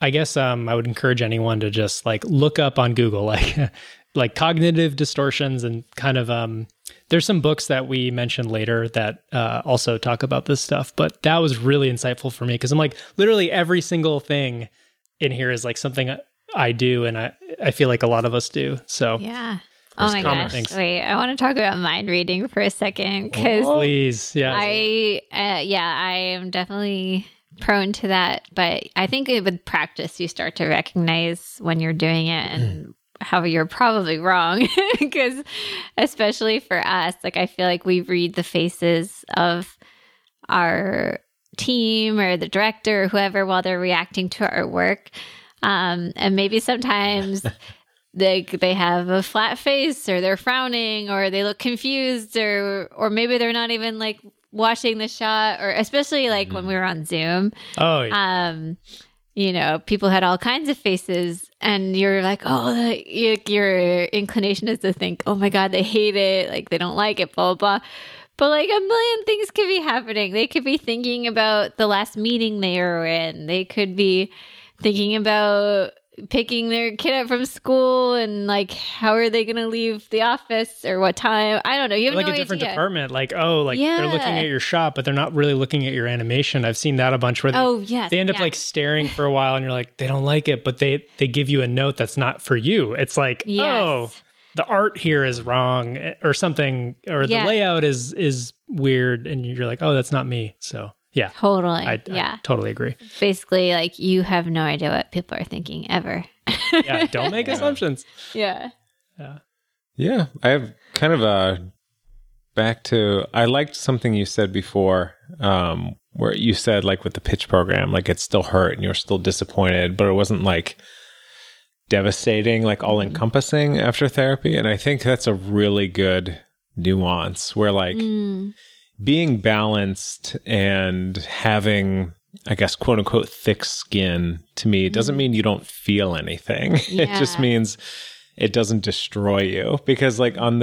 I guess I would encourage anyone to just like look up on Google, like cognitive distortions, and kind of, there's some books that we mentioned later that also talk about this stuff, but that was really insightful for me, because I'm like, literally every single thing in here is like something I do. And I feel like a lot of us do. So yeah. Oh my gosh, wait, I want to talk about mind reading for a second, because I am definitely prone to that. But I think with practice, you start to recognize when you're doing it and how you're probably wrong, because especially for us, like I feel like we read the faces of our team or the director or whoever while they're reacting to our work. And maybe sometimes... They have a flat face, or they're frowning, or they look confused, or maybe they're not even like watching the shot, or especially like when we were on Zoom. Oh, yeah. You know, people had all kinds of faces, and you're like, oh, your inclination is to think, oh my God, they hate it, like they don't like it, blah, blah, blah. But like a million things could be happening. They could be thinking about the last meeting they were in. They could be thinking about picking their kid up from school, and like how are they gonna leave the office, or what time? I don't know. You have like no a different idea. Department, like they're looking at your shop, but they're not really looking at your animation. I've seen that a bunch where they end up like staring for a while, and you're like, they don't like it, but they give you a note that's not for you. It's like the art here is wrong, or something, or the layout is weird, and you're like, oh, that's not me. So yeah, totally. I totally agree. Basically, like you have no idea what people are thinking ever. Yeah, don't make assumptions. Yeah. I have kind of a back to. I liked something you said before, where you said like with the pitch program, like it still hurt and you're still disappointed, but it wasn't like devastating, like all encompassing after therapy. And I think that's a really good nuance where like. Being balanced and having, I guess, quote unquote, thick skin, to me, doesn't mean you don't feel anything. Yeah. It just means it doesn't destroy you. Because like on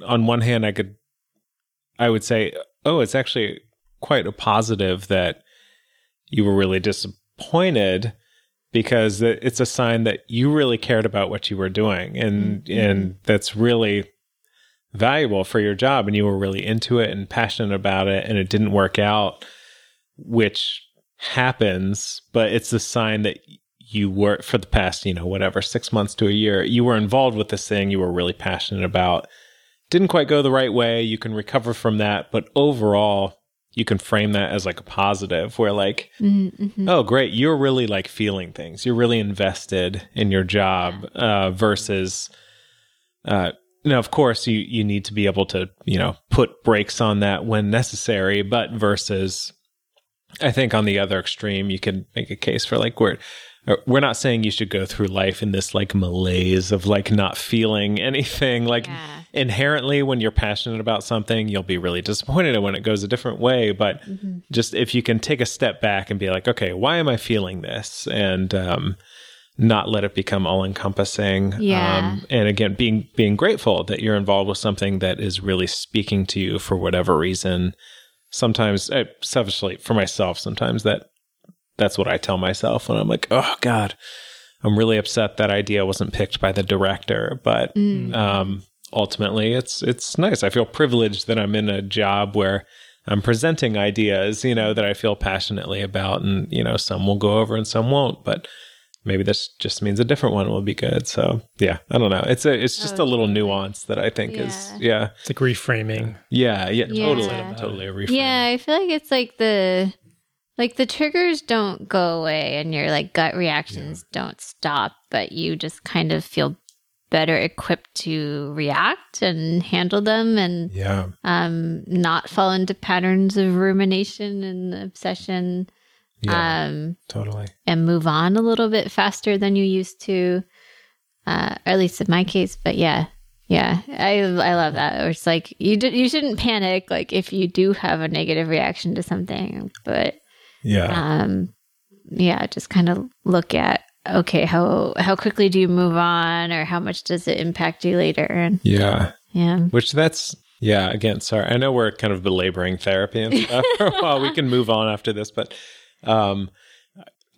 one hand, I would say, oh, it's actually quite a positive that you were really disappointed, because it's a sign that you really cared about what you were doing. And, and that's really valuable for your job, and you were really into it and passionate about it, and it didn't work out, which happens, but it's a sign that you were, for the past, 6 months to a year, you were involved with this thing you were really passionate about. Didn't quite go the right way. You can recover from that, but overall, you can frame that as like a positive where like, oh, great, you're really like feeling things. You're really invested in your job versus... Now, of course, you need to be able to, put brakes on that when necessary, but versus, I think on the other extreme, you can make a case for like where We're not saying you should go through life in this like malaise of like not feeling anything. Like inherently when you're passionate about something, you'll be really disappointed when it goes a different way. But just if you can take a step back and be like, okay, why am I feeling this? And not let it become all encompassing. Yeah. And again, being grateful that you're involved with something that is really speaking to you for whatever reason. Sometimes, selfishly for myself, sometimes that's what I tell myself when I'm like, oh God, I'm really upset that idea wasn't picked by the director. But ultimately it's nice. I feel privileged that I'm in a job where I'm presenting ideas, you know, that I feel passionately about, and, you know, some will go over and some won't, but maybe this just means a different one will be good. So yeah, I don't know. It's just a little nuance that I think is, It's like reframing. Totally a reframing. Yeah. I feel like it's like the triggers don't go away and your like gut reactions don't stop, but you just kind of feel better equipped to react and handle them and not fall into patterns of rumination and obsession. Yeah, totally. And move on a little bit faster than you used to, or at least in my case. But I love that. Or it's like you shouldn't panic, like if you do have a negative reaction to something, but. Yeah. Just kind of look at, okay, how quickly do you move on, or how much does it impact you later? And which that's, again, sorry. I know we're kind of belaboring therapy and stuff for a while. We can move on after this, but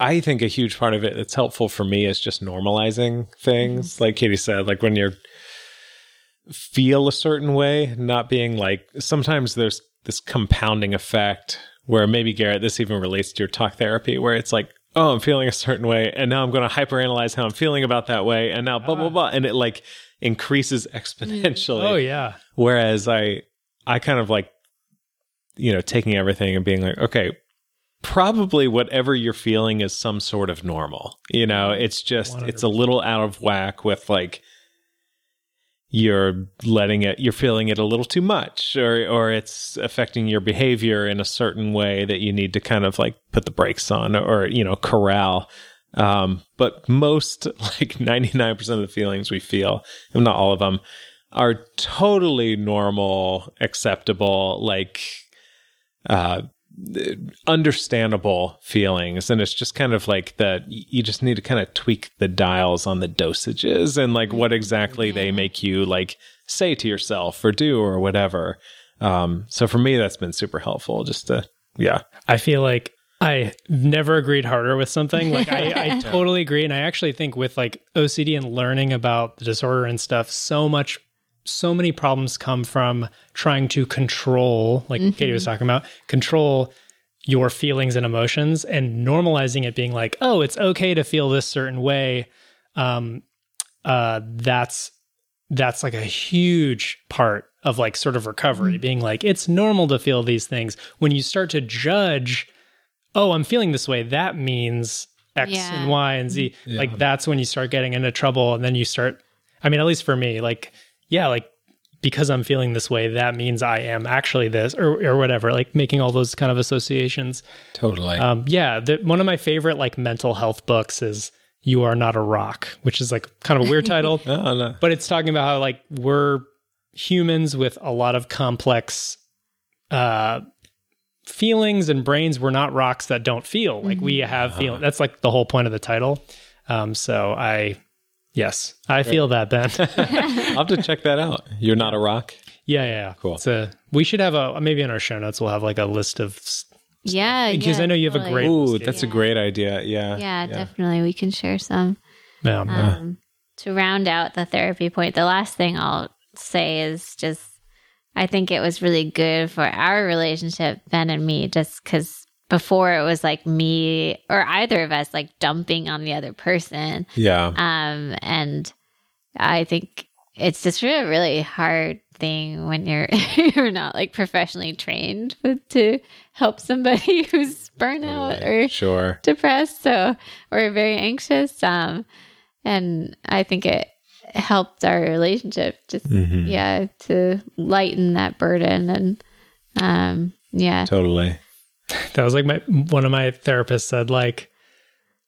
I think a huge part of it that's helpful for me is just normalizing things. Mm-hmm. Like Katie said, like when you feel a certain way, not being like, sometimes there's this compounding effect where maybe, Garrett, this even relates to your talk therapy, where it's like, oh, I'm feeling a certain way, and now I'm going to hyperanalyze how I'm feeling about that way, and now blah, blah, blah. And it like increases exponentially. Oh, yeah. Whereas I kind of like, you know, taking everything and being like, okay, probably whatever you're feeling is some sort of normal. You know, it's just, 100%. It's a little out of whack with like, you're feeling it a little too much, or it's affecting your behavior in a certain way that you need to kind of like put the brakes on, or, you know, corral. But most, like 99% of the feelings we feel, if not all of them, are totally normal, acceptable, like, understandable feelings. And it's just kind of like that you just need to kind of tweak the dials on the dosages and like what exactly they make you like say to yourself or do or whatever. So for me, that's been super helpful just to, I feel like I never agreed harder with something. Like I totally agree. And I actually think with like OCD and learning about the disorder and stuff, so many problems come from trying to control, like Katie was talking about, control your feelings and emotions, and normalizing it being like, oh, it's okay to feel this certain way. That's like a huge part of like sort of recovery, being like, it's normal to feel these things. When you start to judge, oh, I'm feeling this way, that means X and Y and Z. Yeah. Like that's when you start getting into trouble. And then you start, I mean, at least for me, like, yeah, like because I'm feeling this way, that means I am actually this, or whatever, like making all those kind of associations. Totally. One of my favorite like mental health books is You Are Not a Rock, which is like kind of a weird title, but it's talking about how like we're humans with a lot of complex feelings and brains. We're not rocks that don't feel. Like we have feelings. That's like the whole point of the title. Yes, I feel that, Ben. I'll have to check that out. You're Not a Rock? Yeah. Cool. We should have maybe in our show notes, we'll have like a list of stuff. Yeah. Because I know you have a great list. Ooh, that's a great idea. Yeah. Yeah, definitely. We can share some. Yeah. To round out the therapy point, the last thing I'll say is just, I think it was really good for our relationship, Ben and me, just because before it was like me or either of us like dumping on the other person. Yeah. And I think it's just a really hard thing when you're not like professionally trained to help somebody who's burnout or depressed, so or very anxious. And I think it helped our relationship just to lighten that burden and totally. That was like one of my therapists said, like,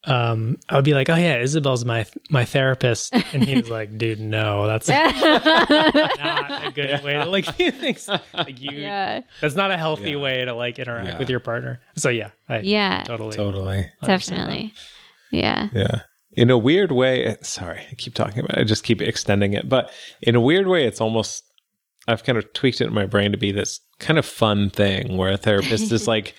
I would be like, oh yeah, Isabel's my therapist. And he was like, dude, no, that's not a good way to like do things. Like you, that's not a healthy way to like interact with your partner. So totally. Definitely. Yeah. Yeah. In a weird way, sorry, I keep talking about it. I just keep extending it. But in a weird way, it's almost, I've kind of tweaked it in my brain to be this kind of fun thing where a therapist is like,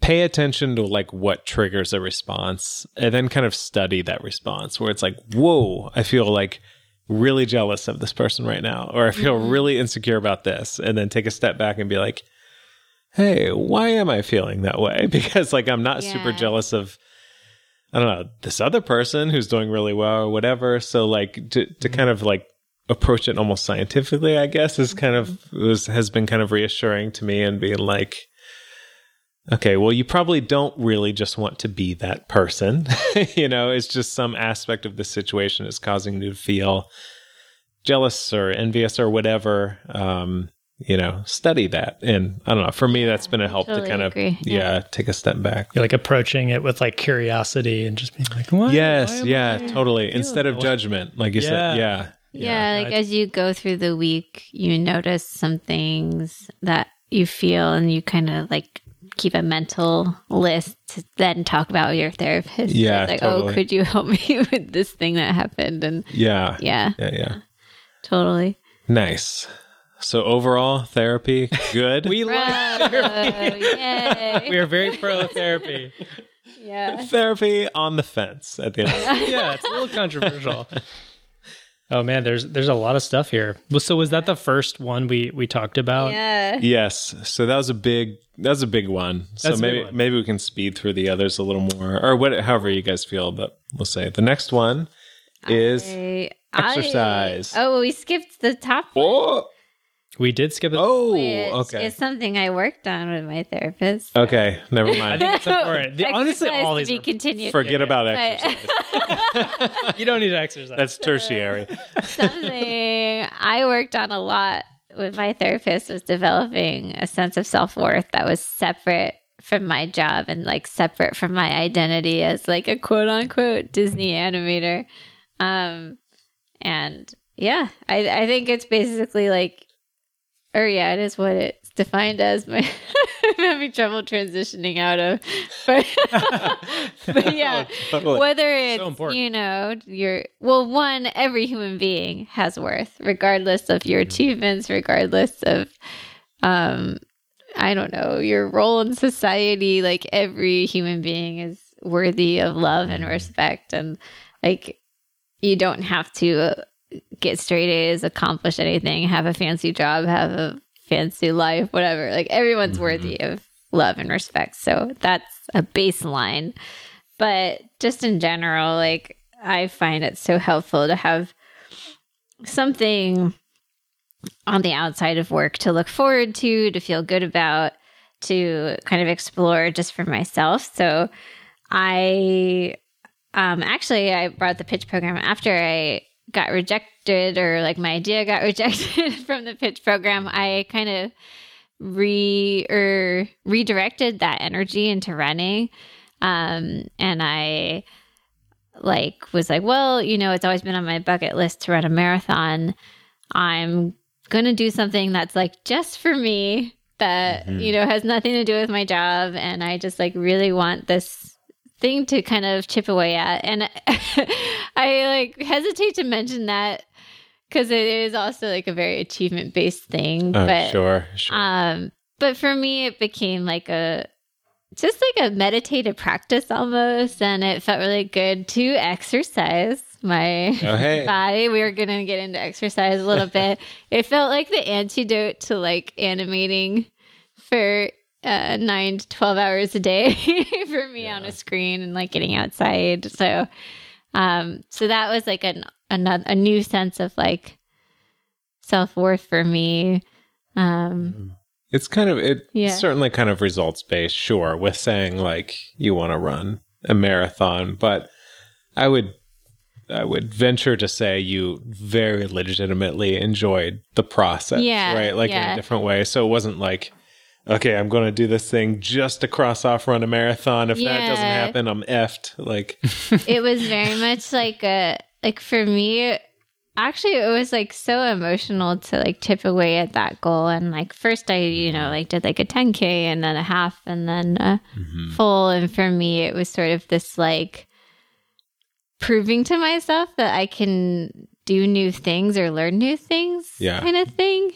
pay attention to like what triggers a response and then kind of study that response where it's like, whoa, I feel like really jealous of this person right now, or I feel really insecure about this. And then take a step back and be like, hey, why am I feeling that way? Because like, I'm not super jealous of, I don't know, this other person who's doing really well or whatever. So like to kind of like approach it almost scientifically, I guess, is kind of, has been kind of reassuring to me, and being like, okay, well, you probably don't really just want to be that person. You know, it's just some aspect of the situation is causing you to feel jealous or envious or whatever. You know, study that. And I don't know, for me, that's been a help to kind of, take a step back. You're like approaching it with like curiosity and just being like, what? Yes, totally. Instead of judgment, like you said, Yeah, like as you go through the week, you notice some things that you feel, and you kind of like keep a mental list to then talk about with your therapist. Yeah, it's like, oh, could you help me with this thing that happened? And totally. Nice. So overall, therapy, good. We love therapy. Yay. We are very pro therapy. Yeah, therapy on the fence at the end. Yeah, it's a little controversial. Oh man, there's a lot of stuff here. So was that the first one we talked about? Yeah. Yes. So that was a big one. So maybe we can speed through the others a little more, or however you guys feel. But we'll say the next one is exercise. We skipped the top one. Oh, we did skip it. Oh, okay. It's something I worked on with my therapist. So. Okay, never mind. I think it's important. Honestly, all these are continued. Forget about exercise. You don't need to exercise. That's tertiary. Something I worked on a lot with my therapist was developing a sense of self-worth that was separate from my job and like separate from my identity as like a quote-unquote Disney animator. And yeah, I think it's basically like, or yeah, it is what it's defined as. I'm having trouble transitioning out of. But yeah, totally. Whether it's, so you know, every human being has worth, regardless of your achievements, regardless of, I don't know, your role in society. Like every human being is worthy of love and respect. And like, you don't have to get straight A's, accomplish anything, have a fancy job, have a fancy life, whatever. Like everyone's worthy of love and respect. So that's a baseline. But just in general, like I find it so helpful to have something on the outside of work to look forward to feel good about, to kind of explore just for myself. So I actually, I brought the pitch program after I got rejected, or like my idea got rejected from the pitch program. I kind of redirected that energy into running. And I like was like, well, you know, it's always been on my bucket list to run a marathon. I'm going to do something that's like just for me that, you know, has nothing to do with my job. And I just like really want this thing to kind of chip away at. And I like hesitate to mention that because it is also like a very achievement-based thing. But sure. But for me, it became like a meditative practice almost. And it felt really good to exercise my body. We were going to get into exercise a little bit. It felt like the antidote to like animating for 9 to 12 hours a day for me on a screen and like getting outside. So, so that was like a new sense of like self-worth for me. It's kind of, certainly kind of results-based, sure, with saying like you want to run a marathon, but I would venture to say you very legitimately enjoyed the process, right? Like in a different way. So it wasn't like, okay, I'm going to do this thing just to cross off run a marathon. If that doesn't happen, I'm effed. Like it was very much like a, like for me, actually, it was like so emotional to like chip away at that goal. And like first I, you know, like did like a 10K and then a half and then a full. And for me, it was sort of this like proving to myself that I can do new things or learn new things kind of thing.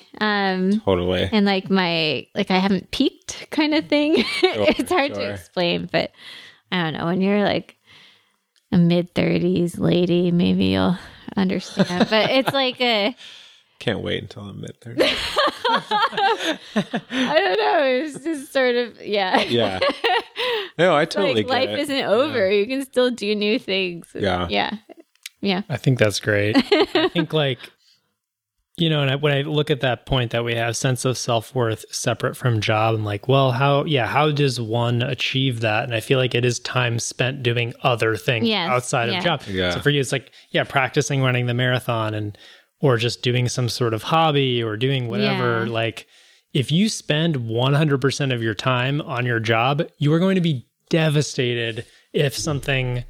Totally. And like my, like I haven't peaked kind of thing. It's hard to explain, but I don't know. When you're like a mid 30s lady, maybe you'll understand, but it's like a, can't wait until I'm mid 30s. I don't know. It's just sort of, yeah. No, I totally like, get life it. Life isn't over. Yeah. You can still do new things. Yeah. I think that's great. I think like, you know, and when I look at that point that we have sense of self-worth separate from job and like, well, how does one achieve that? And I feel like it is time spent doing other things outside of job. Yeah. So for you, it's like, practicing running the marathon and, or just doing some sort of hobby or doing whatever. Like if you spend 100% of your time on your job, you are going to be devastated if something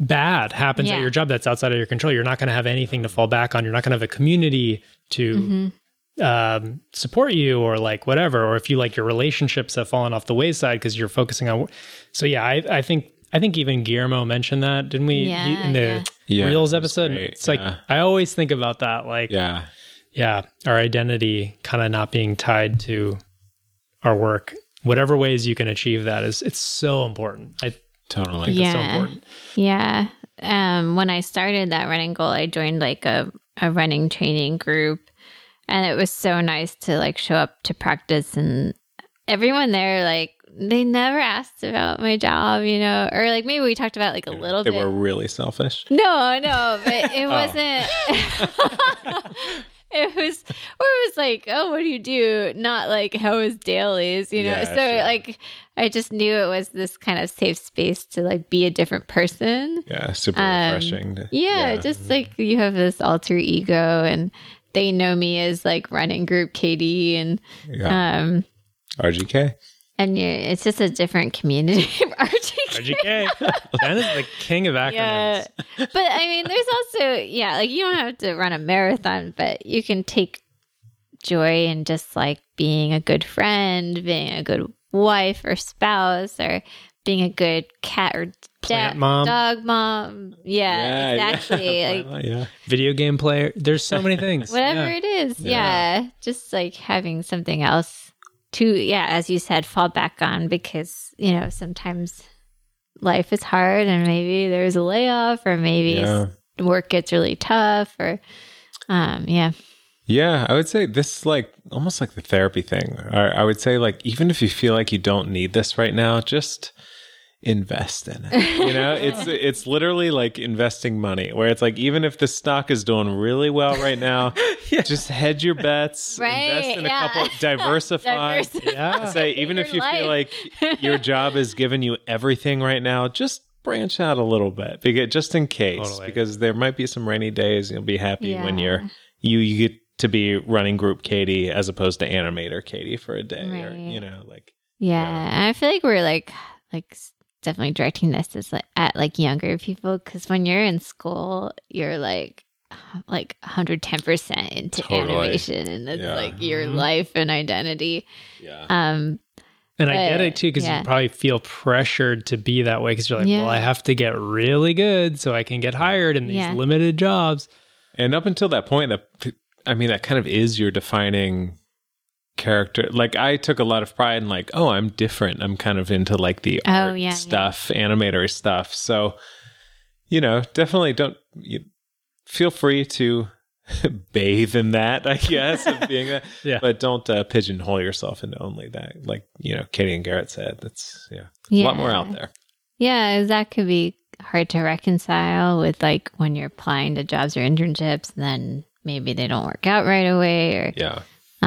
bad happens at your job that's outside of your control. You're not going to have anything to fall back on. You're not going to have a community to support you or like whatever. Or if you like your relationships have fallen off the wayside because you're focusing on. So yeah, I think even Guillermo mentioned that, didn't we? In the Reels episode. It's like, I always think about that. Like, our identity kind of not being tied to our work, whatever ways you can achieve that is, it's so important. I totally think it's so important. Yeah. When I started that running goal, I joined like a running training group, and it was so nice to like show up to practice, and everyone there, like, they never asked about my job, you know, or like maybe we talked about like a little bit. They were really selfish. No, but it wasn't. It was like, oh, what do you do? Not like, how is dailies, you know? Like, I just knew it was this kind of safe space to like be a different person. Yeah, super refreshing. Just like you have this alter ego, and they know me as like running group Katie and RGK. And it's just a different community. RGK. That is the king of acronyms. Yeah. But I mean, there's also, like you don't have to run a marathon, but you can take joy in just like being a good friend, being a good wife or spouse, or being a good cat or dog mom. Yeah, exactly. Yeah. Like, video game player. There's so many things. Whatever it is. Yeah. Just like having something else to, as you said, fall back on, because, you know, sometimes life is hard and maybe there's a layoff or maybe work gets really tough or, I would say this is like almost like the therapy thing. I would say like, even if you feel like you don't need this right now, just invest in it. You know, it's literally like investing money, where it's like, even if the stock is doing really well right now, just hedge your bets, invest in a couple, diversify. Say, even if you feel like your job is giving you everything right now, just branch out a little bit, because just in case, because there might be some rainy days. You'll be happy when you get to be running group Katie as opposed to animator Katie for a day, or, you know, like, And I feel like we're like definitely directing this is like at like younger people, because when you're in school, you're like 110% into animation, and it's like your life and identity. And I get it too, because you probably feel pressured to be that way, because you're like, well, I have to get really good so I can get hired in these limited jobs. And up until that point, that kind of is your defining character. Like, I took a lot of pride in like, oh, I'm different. I'm kind of into like the art stuff, animatory stuff. So, you know, definitely feel free to bathe in that, I guess, of being that. But don't pigeonhole yourself into only that. Like, you know, Katie and Garrett said, that's a lot more out there. Yeah, that could be hard to reconcile with like when you're applying to jobs or internships, then maybe they don't work out right away, or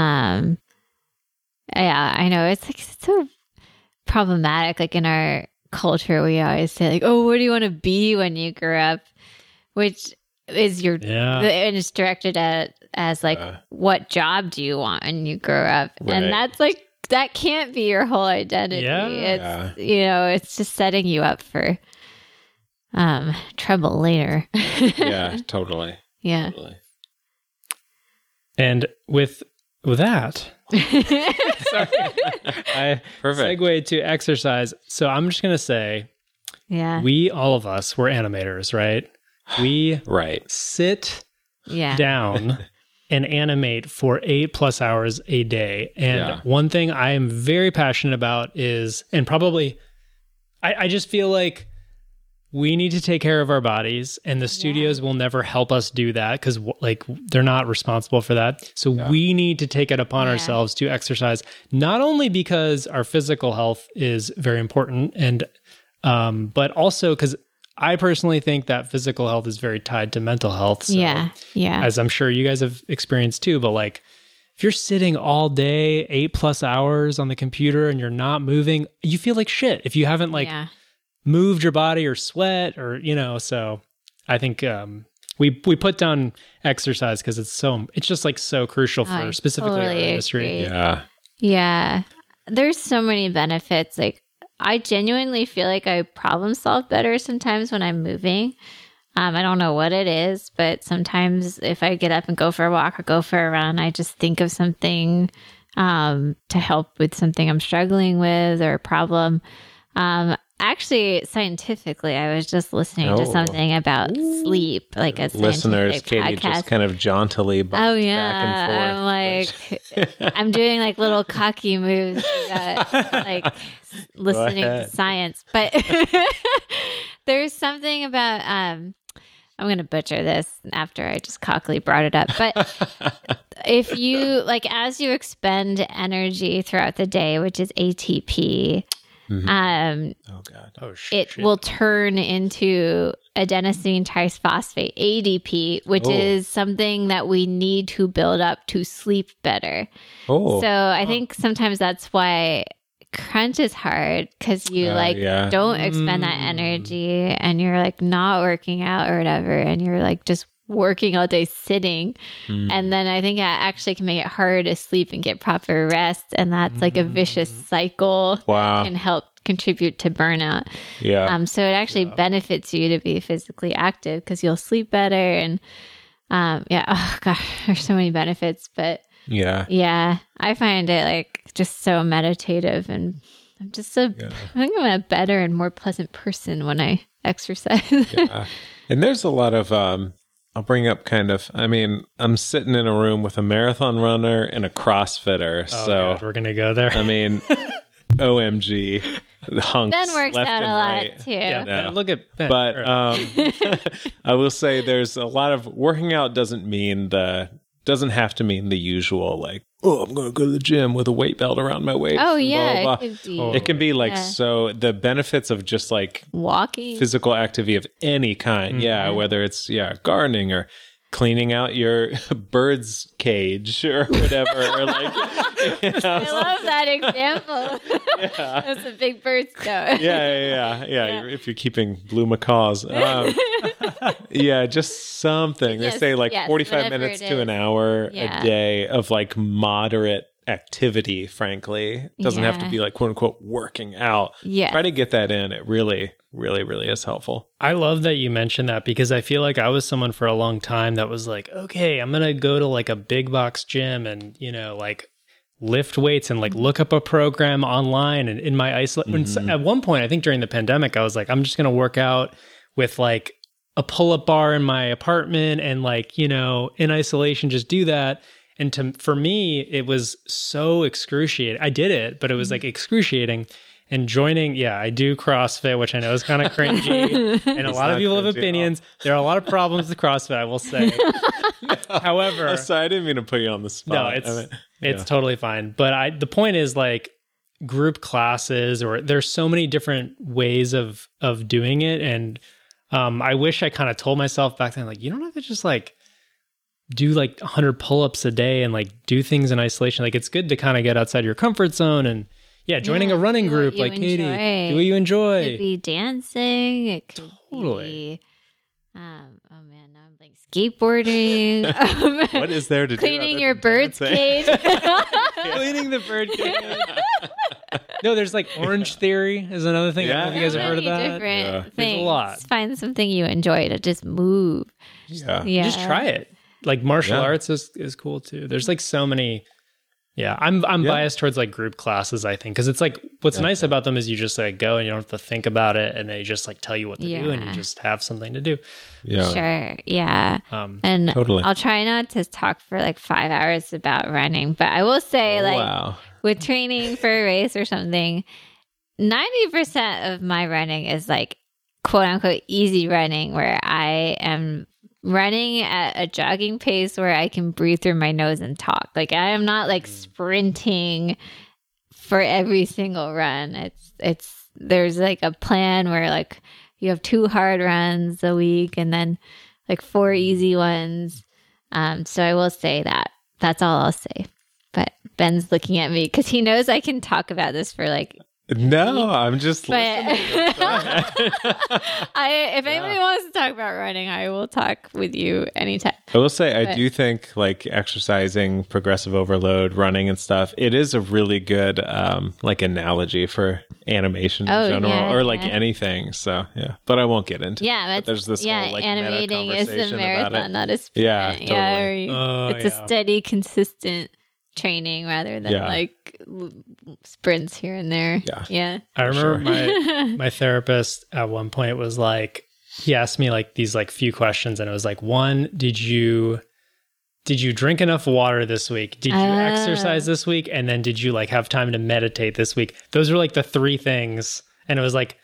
I know it's like so problematic. Like in our culture, we always say like, "Oh, what do you want to be when you grow up?" Which is and it's directed at as like, what job do you want when you grow up? And that's like that can't be your whole identity. Yeah. It's, you know, it's just setting you up for trouble later. Yeah, totally. Yeah. Totally. And with that, I segue to exercise. So I'm just going to say, we, all of us, we're animators, right? We sit down and animate for 8+ hours a day. And one thing I am very passionate about is, and probably, I just feel like we need to take care of our bodies, and the studios will never help us do that because like they're not responsible for that. So we need to take it upon ourselves to exercise, not only because our physical health is very important, and but also because I personally think that physical health is very tied to mental health. So, as I'm sure you guys have experienced too, but like if you're sitting all day, 8+ hours on the computer and you're not moving, you feel like shit if you haven't like moved your body or sweat or, you know. So I think we put down exercise because it's just like so crucial for specifically totally our industry. Agree. Yeah. There's so many benefits. Like, I genuinely feel like I problem solve better sometimes when I'm moving. I don't know what it is, but sometimes if I get up and go for a walk or go for a run, I just think of something to help with something I'm struggling with or a problem. Actually, scientifically, I was just listening to something about sleep, like a listeners, Katie podcast. Just kind of jauntily back and forth. I'm like, I'm doing like little cocky moves, like listening to science. But there's something about I'm going to butcher this after I just cockily brought it up. But if you like, as you expend energy throughout the day, which is ATP. Mm-hmm. It will turn into adenosine triphosphate, ADP, which is something that we need to build up to sleep better. So I think sometimes that's why crunch is hard, because you don't expend that energy and you're like not working out or whatever, and you're like just working all day sitting. And then I think it actually can make it harder to sleep and get proper rest. And that's like a vicious cycle that can help contribute to burnout. So it actually benefits you to be physically active because you'll sleep better. And there's so many benefits. But I find it like just so meditative, and I'm just I think I'm a better and more pleasant person when I exercise. And there's a lot of I'll bring up I'm sitting in a room with a marathon runner and a CrossFitter. Oh, so God, we're going to go there. I mean, OMG. The hunks. Ben works left out and a right. lot too. Yeah, no. Look at Ben. But I will say there's a lot of working out doesn't have to mean the usual, like, oh, I'm going to go to the gym with a weight belt around my waist. Oh, yeah. Blah, blah, blah. It can be like, so the benefits of just like walking, physical activity of any kind. Mm-hmm. Yeah. Whether it's, gardening or cleaning out your bird's cage or whatever. Or like, you know. I love that example. That's a big bird's goat. Yeah. If you're keeping blue macaws. Just something. Yes, they say 45 minutes to an hour a day of like moderate activity, frankly. It doesn't have to be like quote unquote working out. Yeah. Try to get that in. It really, really, really is helpful. I love that you mentioned that, because I feel like I was someone for a long time that was like, okay, I'm going to go to like a big box gym and, you know, like lift weights and like look up a program online and in my isolation. Mm-hmm. At one point, I think during the pandemic, I was like, I'm just going to work out with like a pull-up bar in my apartment and like, you know, in isolation, just do that. And for me, it was so excruciating. I did it, but it was like excruciating. And joining, I do CrossFit, which I know is kind of cringy. And a lot of people have opinions. There are a lot of problems with CrossFit, I will say. However... I'm sorry, I didn't mean to put you on the spot. No, it's totally fine. But the point is like group classes, or there's so many different ways of doing it. And I wish I kind of told myself back then, like, you don't have to just like do like 100 pull-ups a day and like do things in isolation. Like, it's good to kind of get outside your comfort zone and... Yeah, joining a running group like Katie. Do what you enjoy. It could be dancing. It could be Oh man, now I'm like skateboarding. What is there to do? Cleaning your bird's cage. Cleaning the bird cage. No, there's like Orange Theory is another thing. Yeah. I don't know if you guys have heard of that. Different things. A lot. Find something you enjoy to just move. Yeah. Just try it. Like martial arts is cool too. There's like so many. Yeah, I'm biased towards like group classes, I think, because it's like what's nice about them is you just like go and you don't have to think about it, and they just like tell you what to do, and you just have something to do. Yeah, sure, yeah, and totally. I'll try not to talk for like 5 hours about running, but I will say with training for a race or something, 90% of my running is like quote unquote easy running, where I am running at a jogging pace where I can breathe through my nose and talk. Like I am not like sprinting for every single run. It's there's like a plan where like you have 2 hard runs a week and then like 4 easy ones. So I will say that. That's all I'll say. But Ben's looking at me because he knows I can talk about this for like I'm just listening. If anybody wants to talk about running, I will talk with you anytime. I will say, I do think like exercising, progressive overload, running and stuff, it is a really good like analogy for animation in general or like anything. So, yeah. But I won't get into it. But there's this whole like animating is a marathon, not a sprint. Yeah, totally. It's a steady, consistent training rather than like sprints here and there. Yeah. I remember my therapist at one point was like, he asked me like these like few questions, and it was like, one, did you drink enough water this week? Did you exercise this week? And then did you like have time to meditate this week? Those were like the 3 things. And it was like,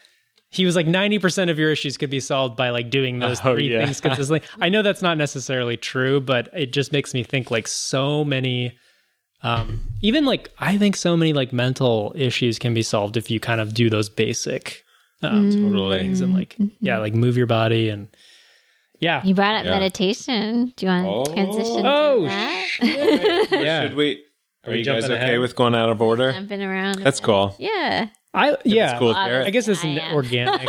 he was like 90% of your issues could be solved by like doing those 3 things consistently. I know that's not necessarily true, but it just makes me think like so many even like, I think so many like mental issues can be solved if you kind of do those basic things and like, like move your body and You brought up meditation. Do you want to transition to that? Should we, are you guys okay with going out of order? Jumping around. That's cool. Yeah. That's cool. I guess it's organic.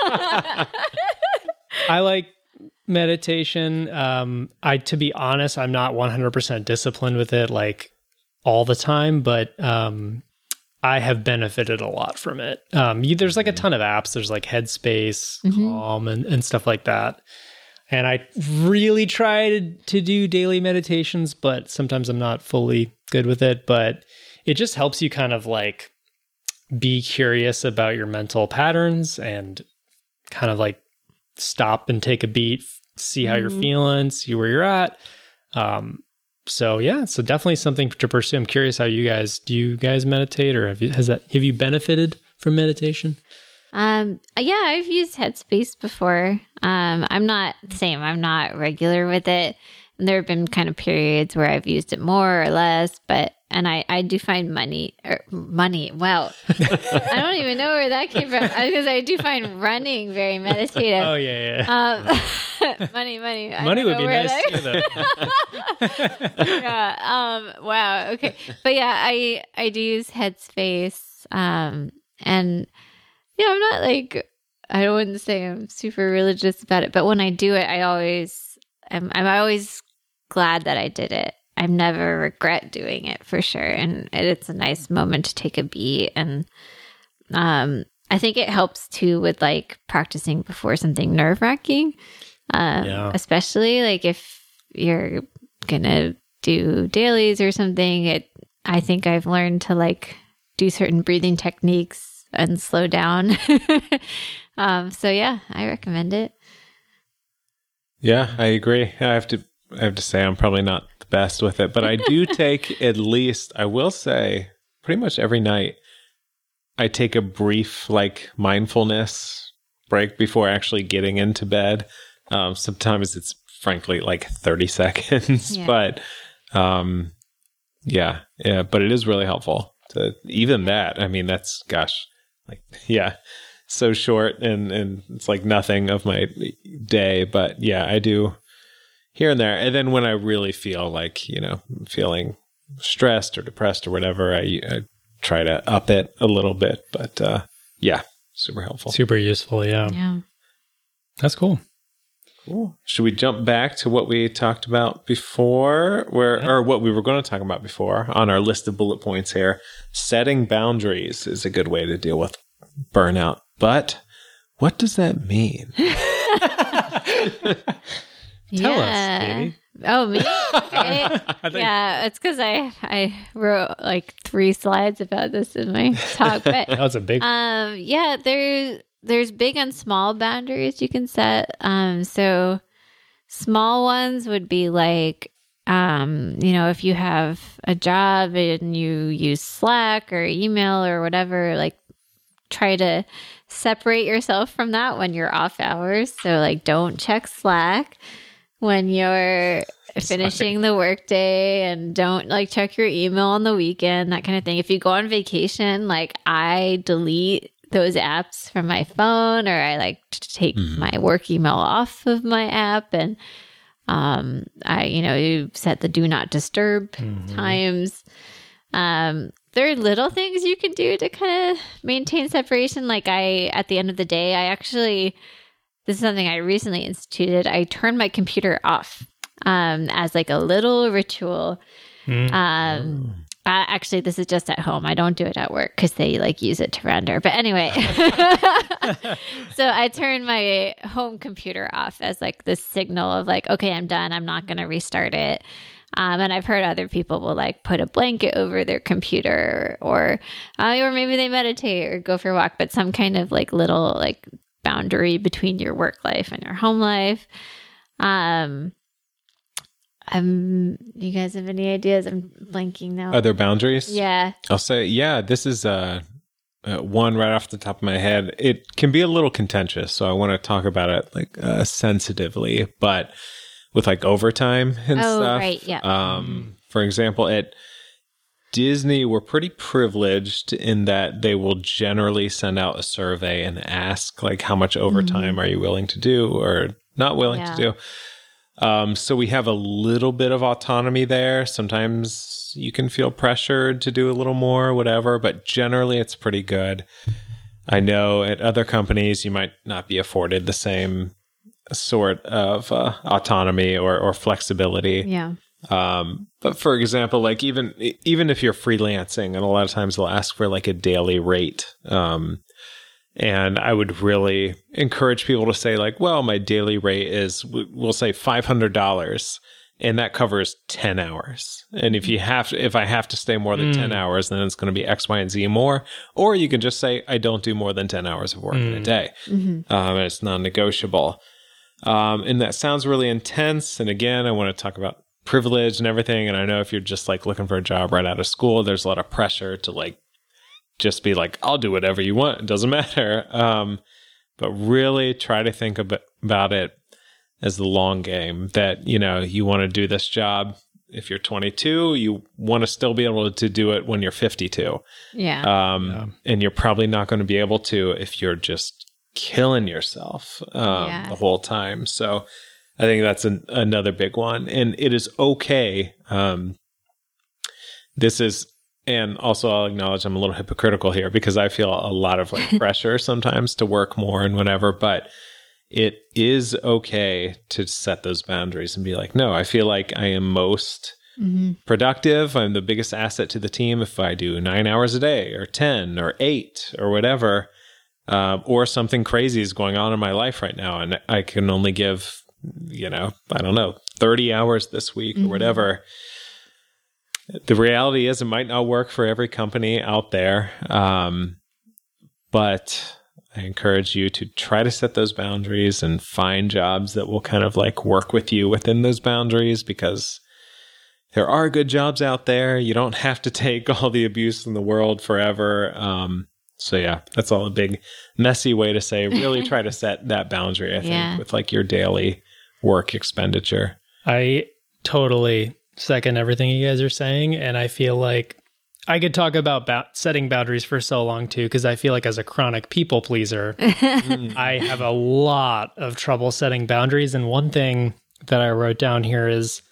I like meditation. To be honest, I'm not 100% disciplined with it. Like, all the time, but I have benefited a lot from it. There's like a ton of apps. There's like Headspace, Calm, and stuff like that. And I really try to do daily meditations, but sometimes I'm not fully good with it. But it just helps you kind of like be curious about your mental patterns and kind of like stop and take a beat, see how you're feeling, see where you're at. So definitely something to pursue. I'm curious how do you guys meditate, or have you benefited from meditation? I've used Headspace before. I'm not regular with it. And there have been kind of periods where I've used it more or less, and I do find money. Wow. I don't even know where that came from, because I do find running very meditative. Oh, yeah. Money. Money would be nice too, though. Wow. Okay. But yeah, I do use Headspace. And yeah, I'm not like, I wouldn't say I'm super religious about it, but when I do it, I'm always glad that I did it. I never regret doing it, for sure. And it's a nice moment to take a beat. And I think it helps too with like practicing before something nerve-wracking, especially like if you're going to do dailies or something. I think I've learned to like do certain breathing techniques and slow down. So I recommend it. Yeah, I agree. I have to say I'm probably not the best with it, but I do take pretty much every night I take a brief like mindfulness break before actually getting into bed. Sometimes it's frankly like 30 seconds, but it is really helpful to even that. I mean, that's so short and it's like nothing of my day, but yeah, I do here and there. And then when I really feel like, feeling stressed or depressed or whatever, I try to up it a little bit, but super helpful. Super useful. Yeah. That's cool. Ooh. Should we jump back to what we talked about before, or what we were going to talk about before on our list of bullet points here? Setting boundaries is a good way to deal with burnout. But what does that mean? Tell us, Jamie. Oh, me? It's because I wrote like 3 slides about this in my talk. But, that was a big one. There's big and small boundaries you can set. So small ones would be like, if you have a job and you use Slack or email or whatever, like try to separate yourself from that when you're off hours. So like don't check Slack when you're finishing the workday, and don't like check your email on the weekend, that kind of thing. If you go on vacation, like I delete those apps from my phone, or I like to take my work email off of my app, and you set the do not disturb times. There are little things you can do to kind of maintain separation. Like at the end of the day, this is something I recently instituted. I turned my computer off as like a little ritual. Actually, this is just at home. I don't do it at work because they like use it to render. But anyway, so I turn my home computer off as like this signal of like, okay, I'm done. I'm not going to restart it. And I've heard other people will like put a blanket over their computer, or maybe they meditate or go for a walk, but some kind of like little like boundary between your work life and your home life. You guys have any ideas? I'm blanking now. Other boundaries? Yeah. I'll say, this is one right off the top of my head. It can be a little contentious, so I want to talk about it like sensitively, but with like overtime and stuff. Oh, right, yeah. For example, at Disney, we're pretty privileged in that they will generally send out a survey and ask like how much overtime are you willing to do or not willing to do. So we have a little bit of autonomy there. Sometimes you can feel pressured to do a little more, whatever, but generally it's pretty good. I know at other companies, you might not be afforded the same sort of autonomy or flexibility. Yeah. But for example, like even if you're freelancing, and a lot of times they'll ask for like a daily rate, and I would really encourage people to say like, well, my daily rate is, we'll say $500, and that covers 10 hours. And if I have to stay more than 10 hours, then it's going to be X, Y, and Z more. Or you can just say, I don't do more than 10 hours of work in a day. Mm-hmm. And it's non-negotiable. And that sounds really intense. And again, I want to talk about privilege and everything. And I know if you're just like looking for a job right out of school, there's a lot of pressure to like, just be like, I'll do whatever you want. It doesn't matter. But really try to think about it as the long game, that, you want to do this job. If you're 22, you want to still be able to do it when you're 52. Yeah. And you're probably not going to be able to if you're just killing yourself the whole time. So I think that's another big one. And it is okay. And also, I'll acknowledge I'm a little hypocritical here because I feel a lot of like pressure sometimes to work more and whatever, but it is okay to set those boundaries and be like, no, I feel like I am most productive. I'm the biggest asset to the team if I do 9 hours a day or 10 or 8 or whatever, or something crazy is going on in my life right now. And I can only give, 30 hours this week or whatever. The reality is it might not work for every company out there, but I encourage you to try to set those boundaries and find jobs that will kind of like work with you within those boundaries, because there are good jobs out there. You don't have to take all the abuse in the world forever. That's all a big messy way to say really try to set that boundary, I think, with like your daily work expenditure. I totally second everything you guys are saying, and I feel like I could talk about setting boundaries for so long too, because I feel like as a chronic people pleaser I have a lot of trouble setting boundaries. And one thing that I wrote down here is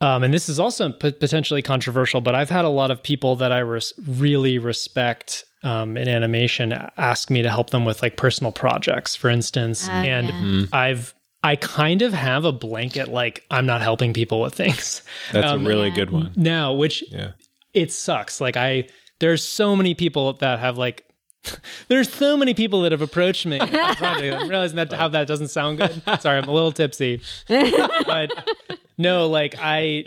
and this is also potentially controversial, but I've had a lot of people that I really respect in animation ask me to help them with like personal projects, for instance, and I've I kind of have a blanket, like, I'm not helping people with things. That's a really good one. Now, which it sucks. Like, there's so many people that have, like, there's so many people that have approached me. I'm realizing that how that doesn't sound good. Sorry, I'm a little tipsy. But no, like, I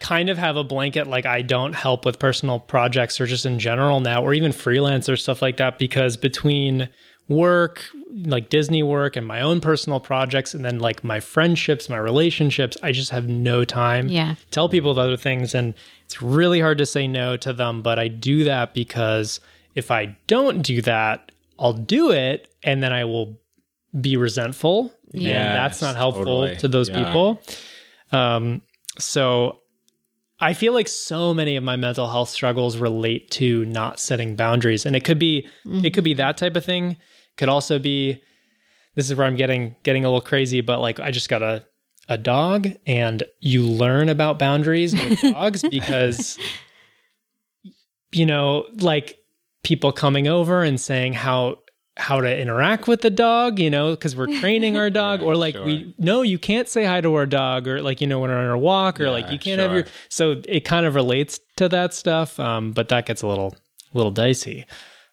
kind of have a blanket, like, I don't help with personal projects or just in general now, or even freelance or stuff like that, because between work, like Disney work, and my own personal projects, and then like my friendships, my relationships, I just have no time to tell people about other things, and it's really hard to say no to them. But I do that because if I don't do that, I'll do it and then I will be resentful, and that's not helpful to those people. So I feel like so many of my mental health struggles relate to not setting boundaries, and it could be that type of thing. Could also be, this is where I'm getting a little crazy, but like, I just got a dog, and you learn about boundaries with dogs because, you know, like people coming over and saying how to interact with the dog, you know, because we're training our dog, or like, you can't say hi to our dog, or like, you know, when we're on our walk, or like you can't have your, so it kind of relates to that stuff. But that gets a little dicey.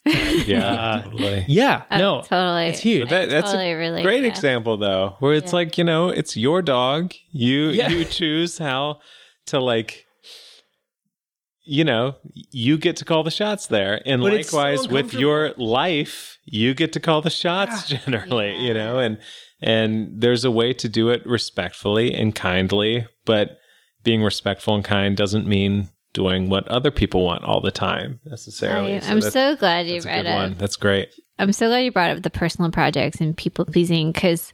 Totally. Totally. It's huge. That's a great example though, where it's like, you know, it's your dog. You choose how to, like, you know, you get to call the shots there. And but likewise, so with your life, you get to call the shots generally, you know, and there's a way to do it respectfully and kindly, but being respectful and kind doesn't mean doing what other people want all the time necessarily. I'm so glad you brought up. That's great. I'm so glad you brought up the personal projects and people pleasing, because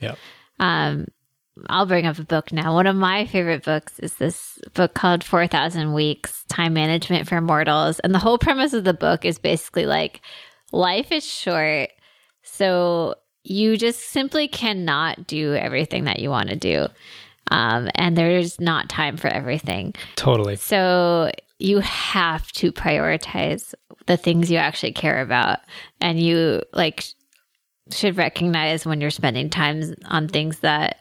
I'll bring up a book now. One of my favorite books is this book called 4,000 Weeks, Time Management for Mortals. And the whole premise of the book is basically like, life is short, so you just simply cannot do everything that you want to do. And there's not time for everything. Totally. So you have to prioritize the things you actually care about. And you like should recognize when you're spending time on things that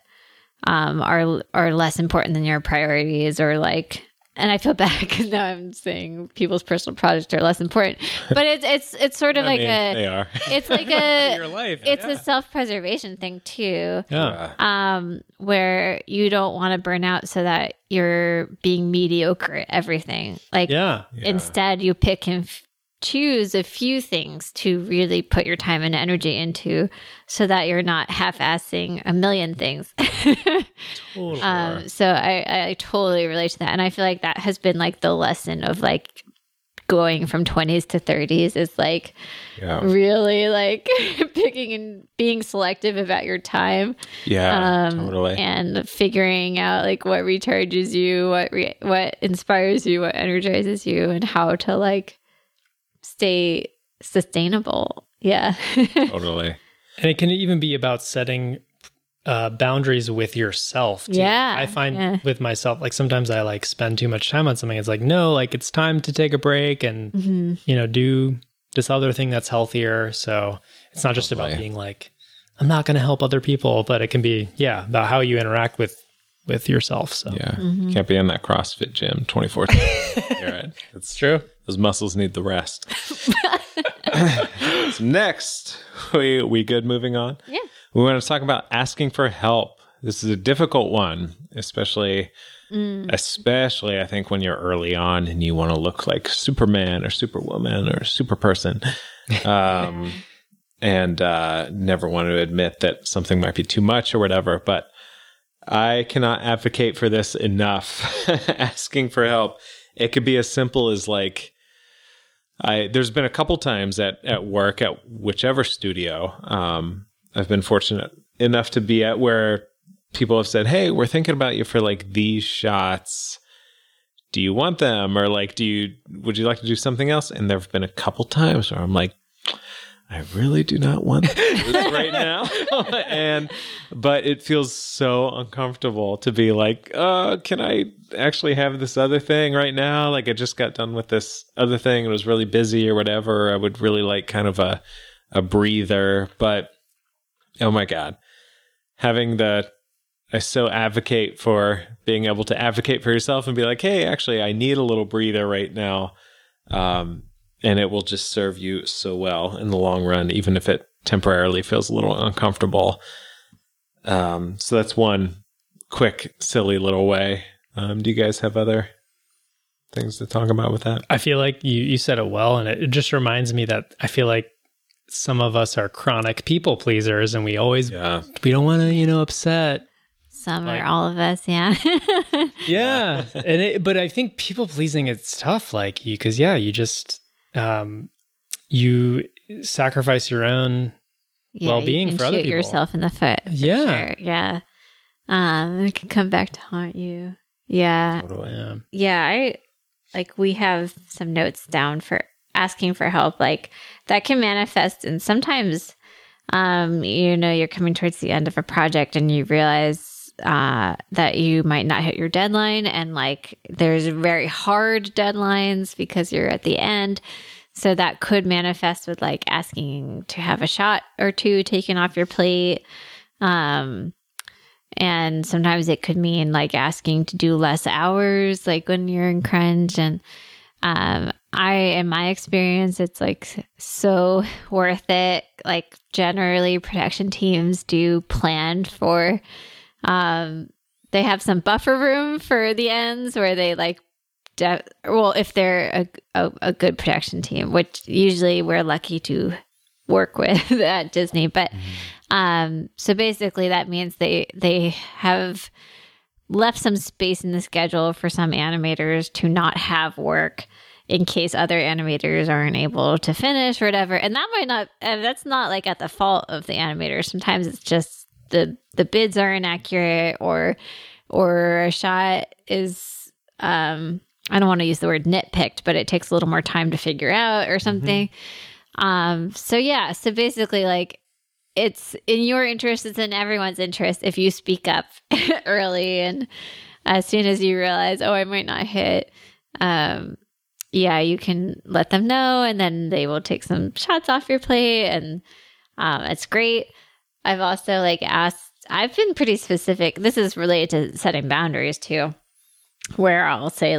are less important than your priorities, or like, and I feel bad because now I'm saying people's personal projects are less important, but it's sort of your life. It's a self-preservation thing too, where you don't want to burn out so that you're being mediocre at everything. Like, instead you pick and choose a few things to really put your time and energy into, so that you're not half-assing a million things. Totally. So I totally relate to that. And I feel like that has been like the lesson of like going from 20s to 30s is like really like picking and being selective about your time. Totally. And figuring out like what recharges you, what inspires you, what energizes you, and how to like stay sustainable. Totally. And it can even be about setting boundaries with yourself too. I find with myself, like sometimes I like spend too much time on something. It's like, no, like it's time to take a break and you know, do this other thing that's healthier. So it's not just about being like, I'm not going to help other people, but it can be about how you interact with yourself. So can't be in that CrossFit gym 24/7. You're right. It's true. Those muscles need the rest. So next, we good moving on? Yeah. We want to talk about asking for help. This is a difficult one, especially I think when you're early on and you want to look like Superman or Superwoman or Superperson. And never want to admit that something might be too much or whatever, but I cannot advocate for this enough. Asking for help. It could be as simple as like, there's been a couple times at work at whichever studio. I've been fortunate enough to be at where people have said, hey, we're thinking about you for like these shots. Do you want them? Or like, would you like to do something else? And there've been a couple times where I'm like, I really do not want this right now. But it feels so uncomfortable to be like, can I actually have this other thing right now? Like I just got done with this other thing and was really busy or whatever. I would really like kind of a breather, but oh my God, having the I so advocate for being able to advocate for yourself and be like, hey, actually, I need a little breather right now. And it will just serve you so well in the long run, even if it temporarily feels a little uncomfortable. So that's one quick, silly little way. Do you guys have other things to talk about with that? I feel like you said it well, and it just reminds me that I feel like some of us are chronic people pleasers, and we always, we don't want to, upset. Some or all of us, yeah. But I think people pleasing, it's tough, because you just, you sacrifice your own well-being for other people. You shoot yourself in the foot. Yeah. Sure. Yeah. It can come back to haunt you. Yeah. Totally. Yeah. We have some notes down for asking for help. That can manifest, and sometimes, you're coming towards the end of a project and you realize that you might not hit your deadline, and there's very hard deadlines because you're at the end. So that could manifest with asking to have a shot or two taken off your plate. And sometimes it could mean asking to do less hours, when you're in crunch. And in my experience, it's so worth it. Generally production teams do plan for, they have some buffer room for the ends where they if they're a good production team, which usually we're lucky to work with at Disney, but so basically that means they have left some space in the schedule for some animators to not have work in case other animators aren't able to finish or whatever. And that might not, that's not at the fault of the animator. Sometimes it's just the bids are inaccurate or a shot is, I don't want to use the word nitpicked, but it takes a little more time to figure out or something. Mm-hmm. So basically it's in your interest, it's in everyone's interest if you speak up early and as soon as you realize, I might not hit, you can let them know, and then they will take some shots off your plate, and it's great. I've also I've been pretty specific. This is related to setting boundaries too, where I'll say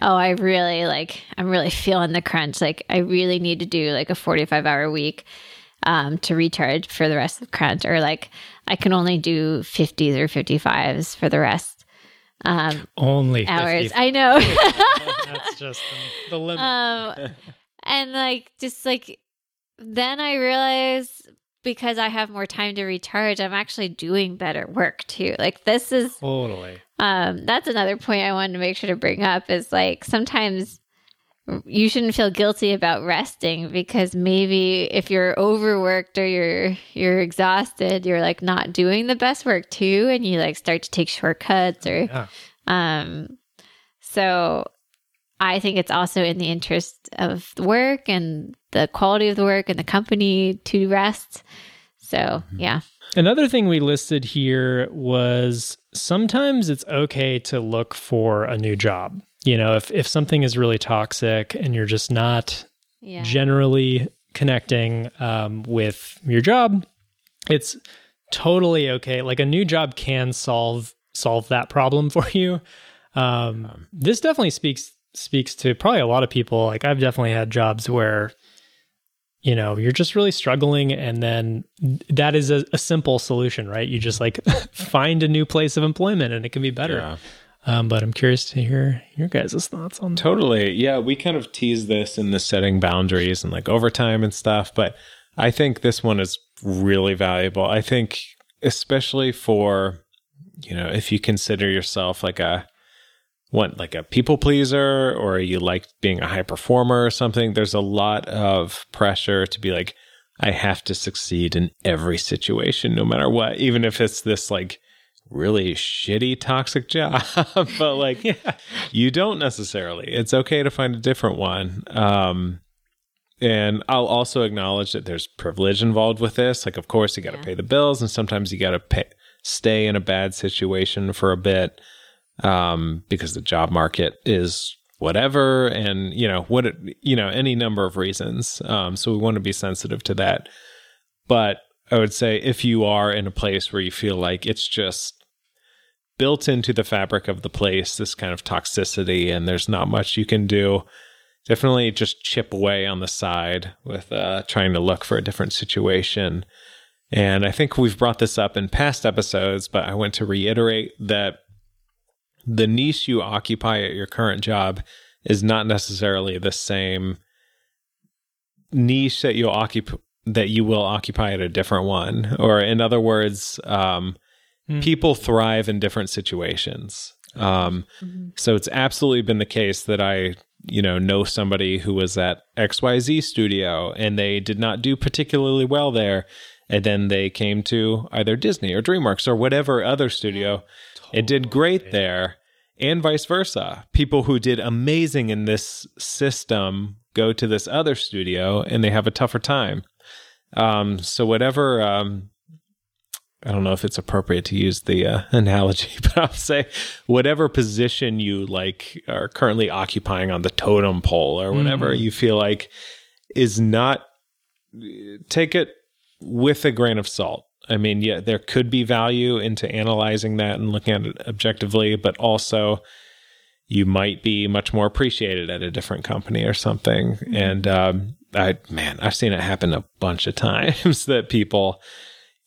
I really I'm really feeling the crunch. I really need to do a 45-hour week. To recharge for the rest of crunch, or I can only do 50s or 55s for the rest. Only hours. 50. I know. That's just the limit. Then I realize because I have more time to recharge, I'm actually doing better work too. This is totally. That's another point I wanted to make sure to bring up is sometimes you shouldn't feel guilty about resting, because maybe if you're overworked or you're exhausted, you're not doing the best work too, and you start to take shortcuts or so I think it's also in the interest of the work and the quality of the work and the company to rest. So Another thing we listed here was sometimes it's okay to look for a new job. If something is really toxic and you're just not generally connecting with your job, it's totally okay. A new job can solve that problem for you. This definitely speaks to probably a lot of people. I've definitely had jobs where, you're just really struggling, and then that is a simple solution, right? You just find a new place of employment and it can be better. Yeah. But I'm curious to hear your guys' thoughts on that. Totally. Yeah, we kind of tease this in the setting boundaries and overtime and stuff, but I think this one is really valuable. I think especially for, if you consider yourself like a people pleaser, or you like being a high performer or something, there's a lot of pressure to be I have to succeed in every situation no matter what, even if it's this really shitty, toxic job, but you don't necessarily. It's okay to find a different one. And I'll also acknowledge that there's privilege involved with this. Of course, you got to pay the bills, and sometimes you got to stay in a bad situation for a bit because the job market is whatever, and any number of reasons. So we want to be sensitive to that, but I would say if you are in a place where you feel it's just built into the fabric of the place, this kind of toxicity, and there's not much you can do. Definitely just chip away on the side with trying to look for a different situation. And I think we've brought this up in past episodes, but I want to reiterate that the niche you occupy at your current job is not necessarily the same niche that you'll occupy at a different one. Or in other words, people thrive in different situations. So it's absolutely been the case that I know somebody who was at XYZ studio and they did not do particularly well there. And then they came to either Disney or DreamWorks or whatever other studio. Totally. It did great there, and vice versa. People who did amazing in this system go to this other studio and they have a tougher time. So whatever, I don't know if it's appropriate to use the analogy, but I'll say whatever position you are currently occupying on the totem pole or whatever you feel like is not, take it with a grain of salt. I mean, yeah, there could be value into analyzing that and looking at it objectively, but also you might be much more appreciated at a different company or something. And I've seen it happen a bunch of times that people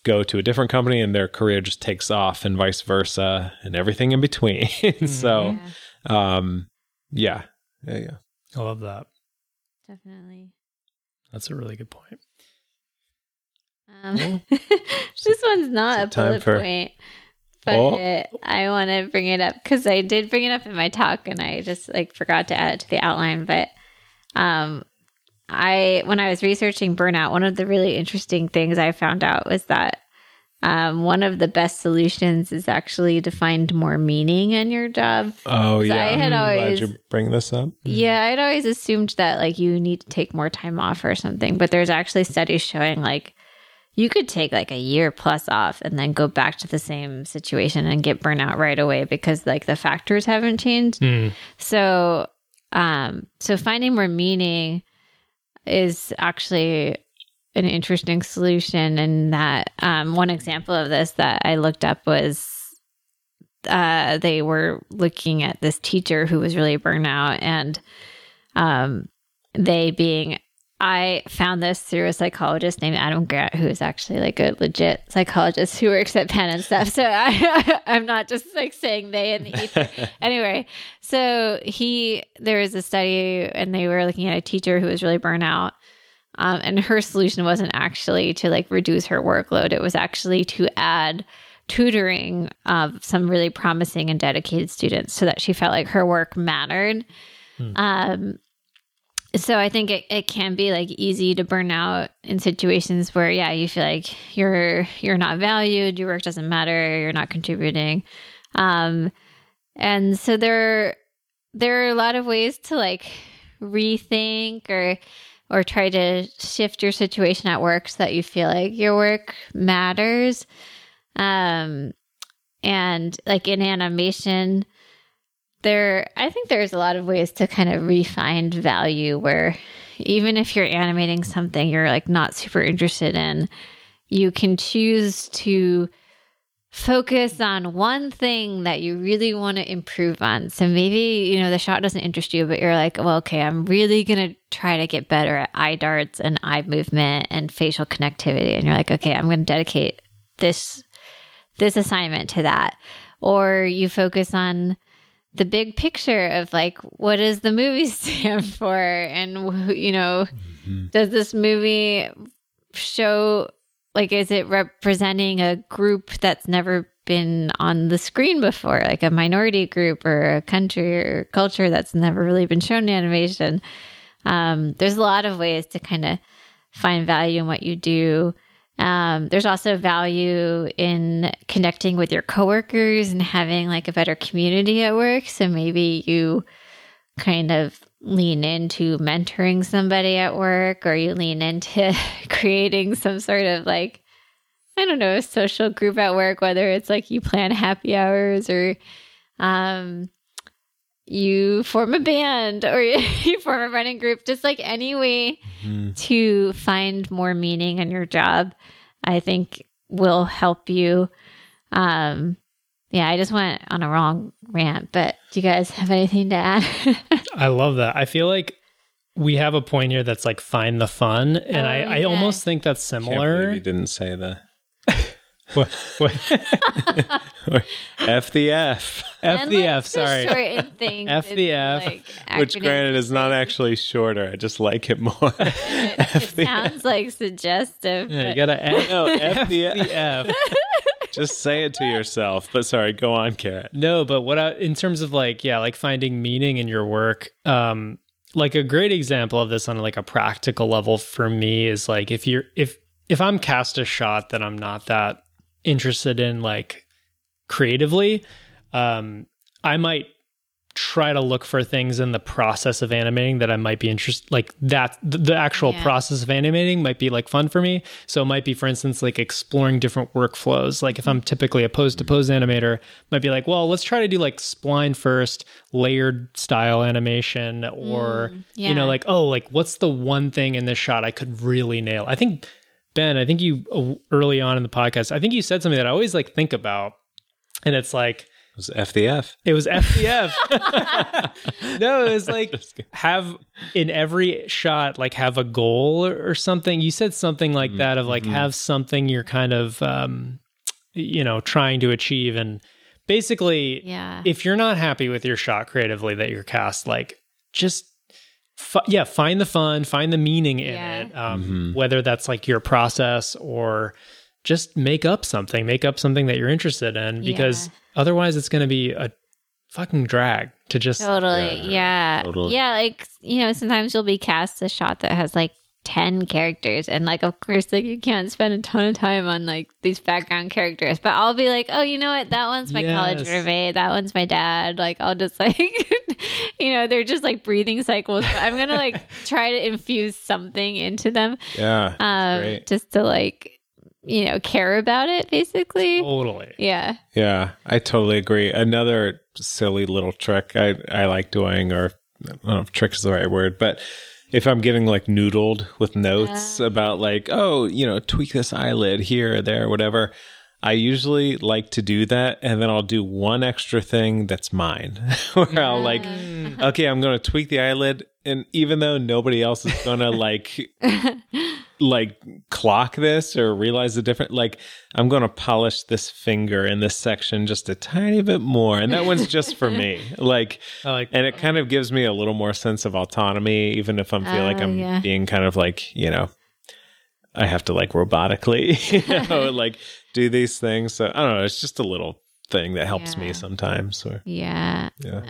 go to a different company and their career just takes off, and vice versa, and everything in between. So, yeah. I love that. Definitely. That's a really good point. This one's not a bullet point, but I want to bring it up because I did bring it up in my talk and I just forgot to add it to the outline. But when I was researching burnout, one of the really interesting things I found out was that one of the best solutions is actually to find more meaning in your job. Oh, so yeah. I'm glad you bring this up. Yeah, I'd always assumed that you need to take more time off or something, but there's actually studies showing you could take a year plus off and then go back to the same situation and get burnout right away because the factors haven't changed. So finding more meaning is actually an interesting solution. And that one example of this that I looked up was they were looking at this teacher who was really burnout, and I found this through a psychologist named Adam Grant, who is actually a legit psychologist who works at Penn and stuff. So I'm not just saying they in the ether. Anyway, so there was a study and they were looking at a teacher who was really burnout. And her solution wasn't actually to reduce her workload. It was actually to add tutoring of some really promising and dedicated students so that she felt like her work mattered. So I think it can be easy to burn out in situations where, you feel like you're not valued, your work doesn't matter, you're not contributing. And so there are a lot of ways to rethink or try to shift your situation at work so that you feel like your work matters. And in animation, I think there's a lot of ways to kind of refine value where even if you're animating something you're not super interested in, you can choose to focus on one thing that you really want to improve on. So maybe, the shot doesn't interest you, but you're I'm really going to try to get better at eye darts and eye movement and facial connectivity. And you're I'm going to dedicate this assignment to that. Or you focus on the big picture of what does the movie stand for? And, does this movie show, is it representing a group that's never been on the screen before? A minority group or a country or culture that's never really been shown in animation. There's a lot of ways to kind of find value in what you do. There's also value in connecting with your coworkers and having a better community at work. So maybe you kind of lean into mentoring somebody at work, or you lean into creating some sort of a social group at work, whether it's you plan happy hours or you form a band or you form a running group, just any way to find more meaning in your job, I think will help you, Yeah, I just went on a wrong rant, but do you guys have anything to add? I love that. I feel like we have a point here that's like, find the fun. And I almost think that's similar. I can't believe you didn't say the... What? F the F. Sorry. Shortened things. F the F. Like, which, granted, is not actually shorter. I just like it more. It sounds F. like suggestive. Yeah, you gotta add F the F. Just say it to yourself. But sorry, go on, Carrot. No, but what I, in terms of like finding meaning in your work, like a great example of this on like a practical level for me is like if I'm cast a shot that I'm not that interested in, like, creatively, I might try to look for things in the process of animating that I might be interested, like that the actual process of animating might be like fun for me. So it might be, for instance, like exploring different workflows. Like if I'm typically a pose to pose animator, might be like, well, let's try to do like spline first, layered style animation, or, you know, like, oh, like what's the one thing in this shot I could really nail? I think, Ben, I think you early on in the podcast, I think you said something that I always like think about, and it's like, it was FDF. It was FDF. No, it was like, have in every shot, like have a goal or something. You said something like that of like, have something you're kind of, you know, trying to achieve. And basically, if you're not happy with your shot creatively that you're cast, like just... find the fun, find the meaning in it, whether that's like your process or just make up something that you're interested in, because otherwise it's going to be a fucking drag to just... Totally. Like, you know, sometimes you'll be cast a shot that has like 10 characters, and like, of course, like you can't spend a ton of time on like these background characters, but I'll be like, oh, you know what, that one's my college roommate, that one's my dad, like I'll just like you know, they're just like breathing cycles, but I'm gonna like try to infuse something into them, just to like, you know, care about it, basically. Totally. I totally agree. Another silly little trick I like doing, or I don't know if trick is the right word, but if I'm getting like noodled with notes about like, oh, you know, tweak this eyelid here or there, whatever, I usually like to do that. And then I'll do one extra thing that's mine where I'll like, okay, I'm going to tweak the eyelid. And even though nobody else is going to like, like clock this or realize the difference, like I'm going to polish this finger in this section just a tiny bit more. And that one's just for me. Like, and it kind of gives me a little more sense of autonomy, even if I'm feeling like I'm being kind of like, you know, I have to like robotically, you know, like do these things. So I don't know. It's just a little thing that helps me sometimes. Or,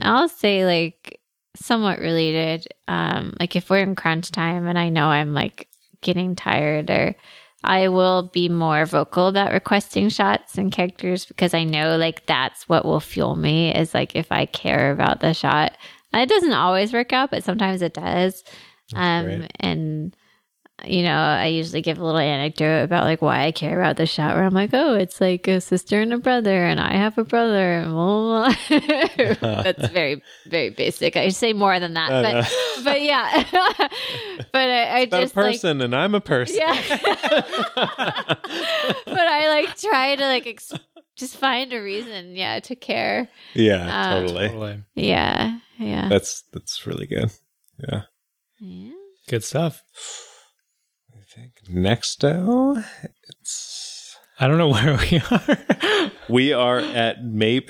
I'll say like somewhat related. Like if we're in crunch time and I know I'm like getting tired, or I will be more vocal about requesting shots and characters, because I know like that's what will fuel me, is like if I care about the shot. And it doesn't always work out, but sometimes it does. And you know, I usually give a little anecdote about like why I care about the shot, where I'm like, oh, it's like a sister and a brother, and I have a brother. Blah, blah, blah. That's very, very basic. I say more than that, but yeah. But I just a person, like, and I'm a person. Yeah. But I like try to like just find a reason, to care. Yeah, totally. Yeah, yeah. That's really good. Yeah. Good stuff. Next, I don't know where we are. We are at maybe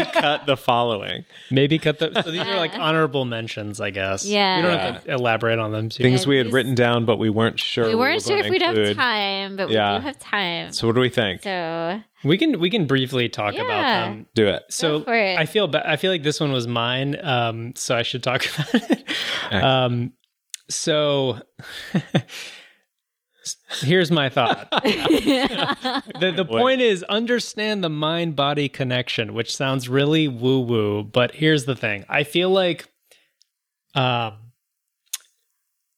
cut the following. Maybe cut the... So these are like honorable mentions, I guess. Yeah. We don't have to elaborate on them too. Things we had written down, but we weren't sure. We weren't sure if we'd have time, but we do have time. So what do we think? So we can briefly talk about them. Do it. So I feel I feel like this one was mine, so I should talk about it. Right. So here's my thought. The point is, understand the mind-body connection, which sounds really woo-woo, but here's the thing. I feel like, oh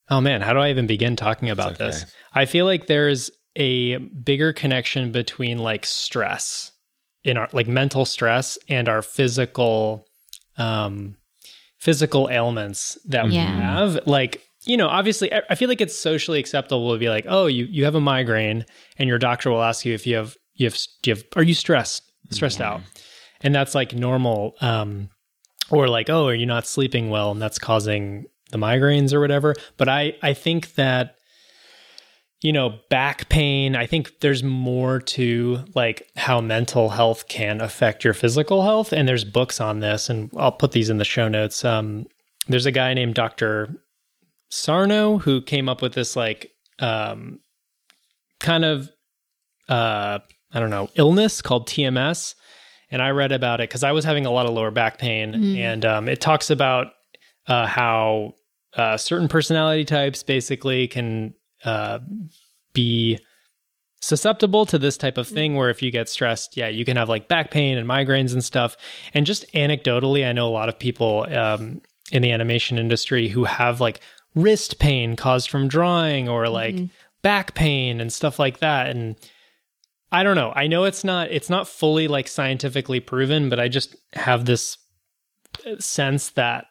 man, how do I even begin talking about this? I feel like there's a bigger connection between like stress, in our like mental stress, and our physical ailments that we have. Like, you know, obviously, I feel like it's socially acceptable to be like, oh, you have a migraine, and your doctor will ask you if you have, do you have, are you stressed? stressed out. And that's like normal. Or like, oh, are you not sleeping well? And that's causing the migraines or whatever. But I think that, you know, back pain, I think there's more to like how mental health can affect your physical health. And there's books on this, and I'll put these in the show notes. There's a guy named Dr. Sarno who came up with this like kind of, I don't know, illness called TMS. And I read about it because I was having a lot of lower back pain. And it talks about how certain personality types basically can be susceptible to this type of thing, where if you get stressed, you can have like back pain and migraines and stuff. And just anecdotally, I know a lot of people in the animation industry who have like wrist pain caused from drawing, or like back pain and stuff like that. And I don't know. I know it's not fully like scientifically proven, but I just have this sense that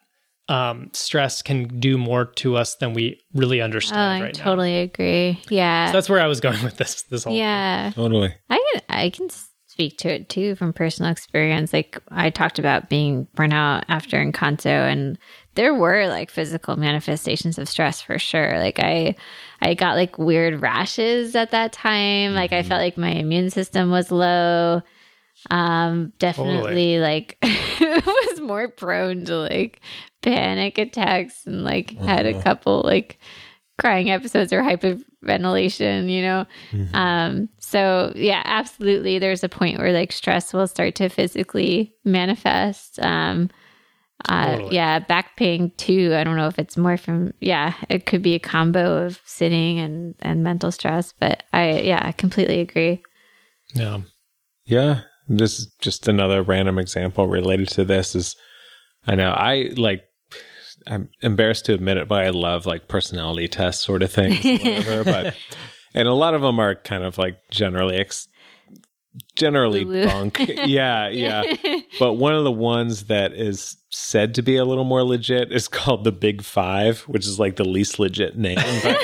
stress can do more to us than we really understand right now. I totally agree. Yeah. So that's where I was going with this whole thing. Totally. I can speak to it too from personal experience. Like I talked about being burnt out after Encanto, and there were like physical manifestations of stress for sure. Like I got like weird rashes at that time. Like I felt like my immune system was low. Definitely like was more prone to like panic attacks, and like had a couple like crying episodes or hyperventilation, you know? So yeah, absolutely. There's a point where like stress will start to physically manifest. Yeah, back pain too. I don't know if it's more from, it could be a combo of sitting and mental stress, but I completely agree. Yeah. Yeah. This is just another random example related to this is, I know I'm embarrassed to admit it, but I love like personality tests sort of things, whatever, and a lot of them are kind of like generally bunk. Yeah. But one of the ones that is said to be a little more legit is called the Big Five, which is like the least legit name. But,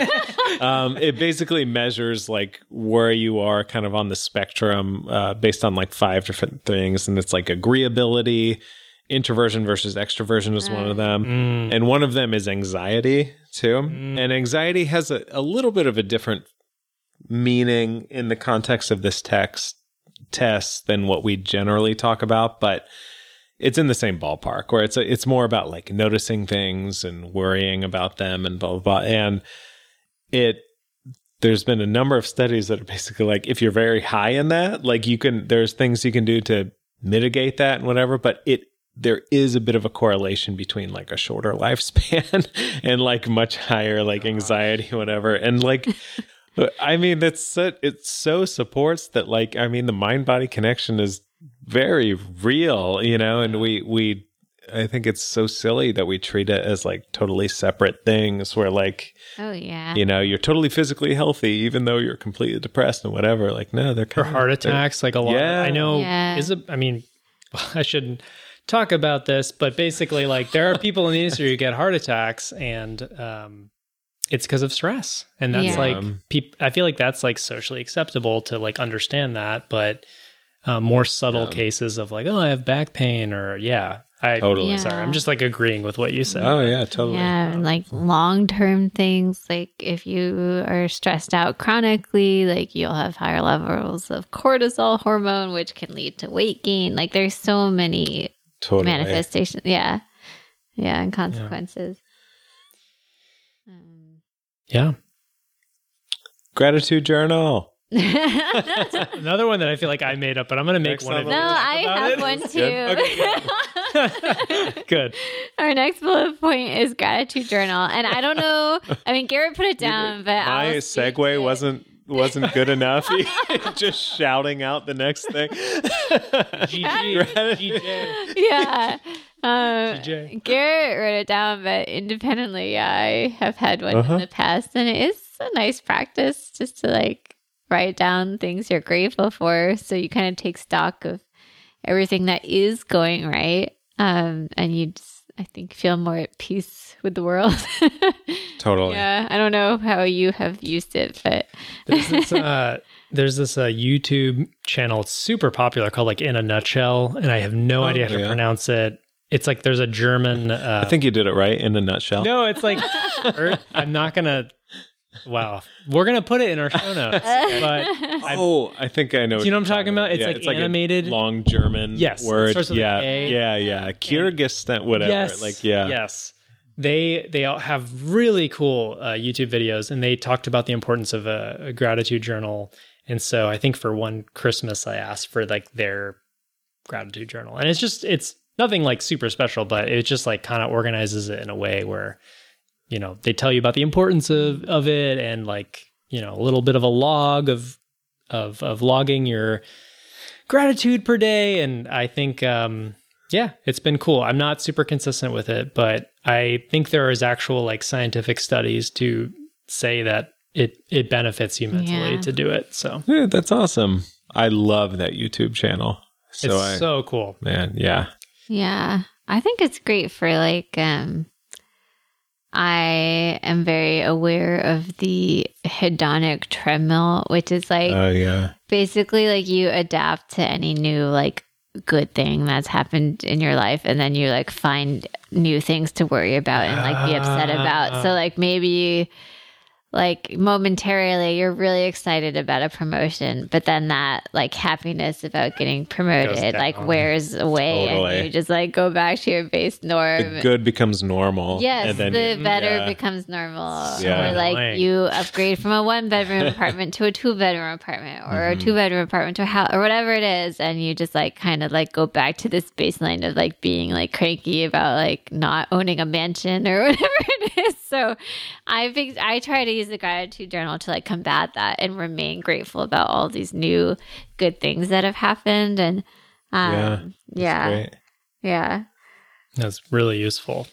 it basically measures like where you are kind of on the spectrum based on like five different things. And it's like agreeability, introversion versus extroversion is one of them. And one of them is anxiety too. And anxiety has a little bit of a different meaning in the context of this test than what we generally talk about, but it's in the same ballpark where it's more about like noticing things and worrying about them and blah, blah, blah. And there's been a number of studies that are basically like, if you're very high in that, like there's things you can do to mitigate that and whatever, but there is a bit of a correlation between like a shorter lifespan and like much higher like anxiety, whatever. And like, I mean, it so supports that, like, I mean, the mind-body connection is very real, you know, and we I think it's so silly that we treat it as like totally separate things where like, you know, you're totally physically healthy, even though you're completely depressed and whatever. Like, no, they're kind of heart attacks, like a lot. Yeah. I know. Yeah. I shouldn't talk about this, but basically like there are people in the industry who get heart attacks and, it's because of stress. And that's like, I feel like that's like socially acceptable to like understand that, but more subtle cases of like, oh, I have back pain or totally. Yeah. Sorry, I'm just like agreeing with what you said. Oh yeah, totally. Yeah, and like long-term things, like if you are stressed out chronically, like you'll have higher levels of cortisol hormone, which can lead to weight gain. Like there's so many manifestations. Yeah. Yeah, and consequences. Yeah. Yeah. Gratitude journal. Another one that I feel like I made up, but I'm going to make one of these. No, I have one too. Good. Okay. Good. Our next bullet point is gratitude journal. And I don't know. I mean, Garrett put it down, but my segue wasn't good enough. Just shouting out the next thing. GG. Yeah. Garrett wrote it down, but independently, I have had one in the past, and it is a nice practice just to like write down things you're grateful for, so you kind of take stock of everything that is going right, and you just I think, feel more at peace with the world. Totally. Yeah. I don't know how you have used it, but there's this YouTube channel. It's super popular called like In a Nutshell. And I have no idea how to pronounce it. It's like there's a German. I think you did it right. In a nutshell. No, it's like I'm not going to. Wow. We're going to put it in our show notes. But I think I know. Do you know what I'm talking about? It's like animated. Like a long German word. Yeah. Kyrgyzstan, whatever. Yes. Like, yeah. Yes. They all have really cool YouTube videos, and they talked about the importance of a gratitude journal. And so I think for one Christmas, I asked for like their gratitude journal. And it's nothing like super special, but it just like kind of organizes it in a way where, you know, they tell you about the importance of it, and like, you know, a little bit of a log of logging your gratitude per day. And I think, it's been cool. I'm not super consistent with it, but I think there is actual like scientific studies to say that it benefits you mentally to do it. So yeah, that's awesome. I love that YouTube channel. So cool, man. Yeah. Yeah. I think it's great for like, I am very aware of the hedonic treadmill, which is like basically like you adapt to any new like good thing that's happened in your life, and then you like find new things to worry about and like be upset about. So like maybe like momentarily you're really excited about a promotion, but then that like happiness about getting promoted like wears away, and you just like go back to your base norm. The good becomes normal. Yes, and then the better becomes normal. Yeah. Or like you upgrade from a 1-bedroom apartment to a 2-bedroom apartment, or a 2-bedroom apartment to a house, or whatever it is, and you just like kind of like go back to this baseline of like being like cranky about like not owning a mansion or whatever it is. So I try to use the gratitude journal to like combat that and remain grateful about all these new good things that have happened. And that's really useful.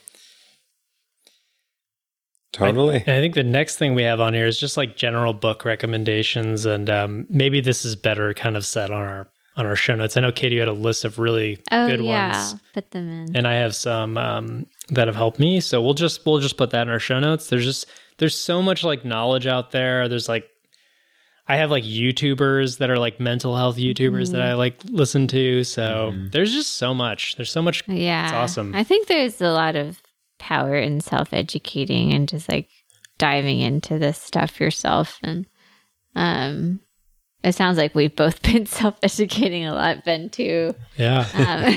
Totally. I think the next thing we have on here is just like general book recommendations, and maybe this is better kind of set on our show notes. I know, Katie, you had a list of really good ones. Put them in. And I have some that have helped me. So we'll just put that in our show notes. There's so much like knowledge out there. There's like, I have like YouTubers that are like mental health YouTubers that I like listen to. So there's just so much. There's so much. Yeah. It's awesome. I think there's a lot of power in self-educating and just like diving into this stuff yourself. And it sounds like we've both been self-educating a lot, Ben, too. Yeah.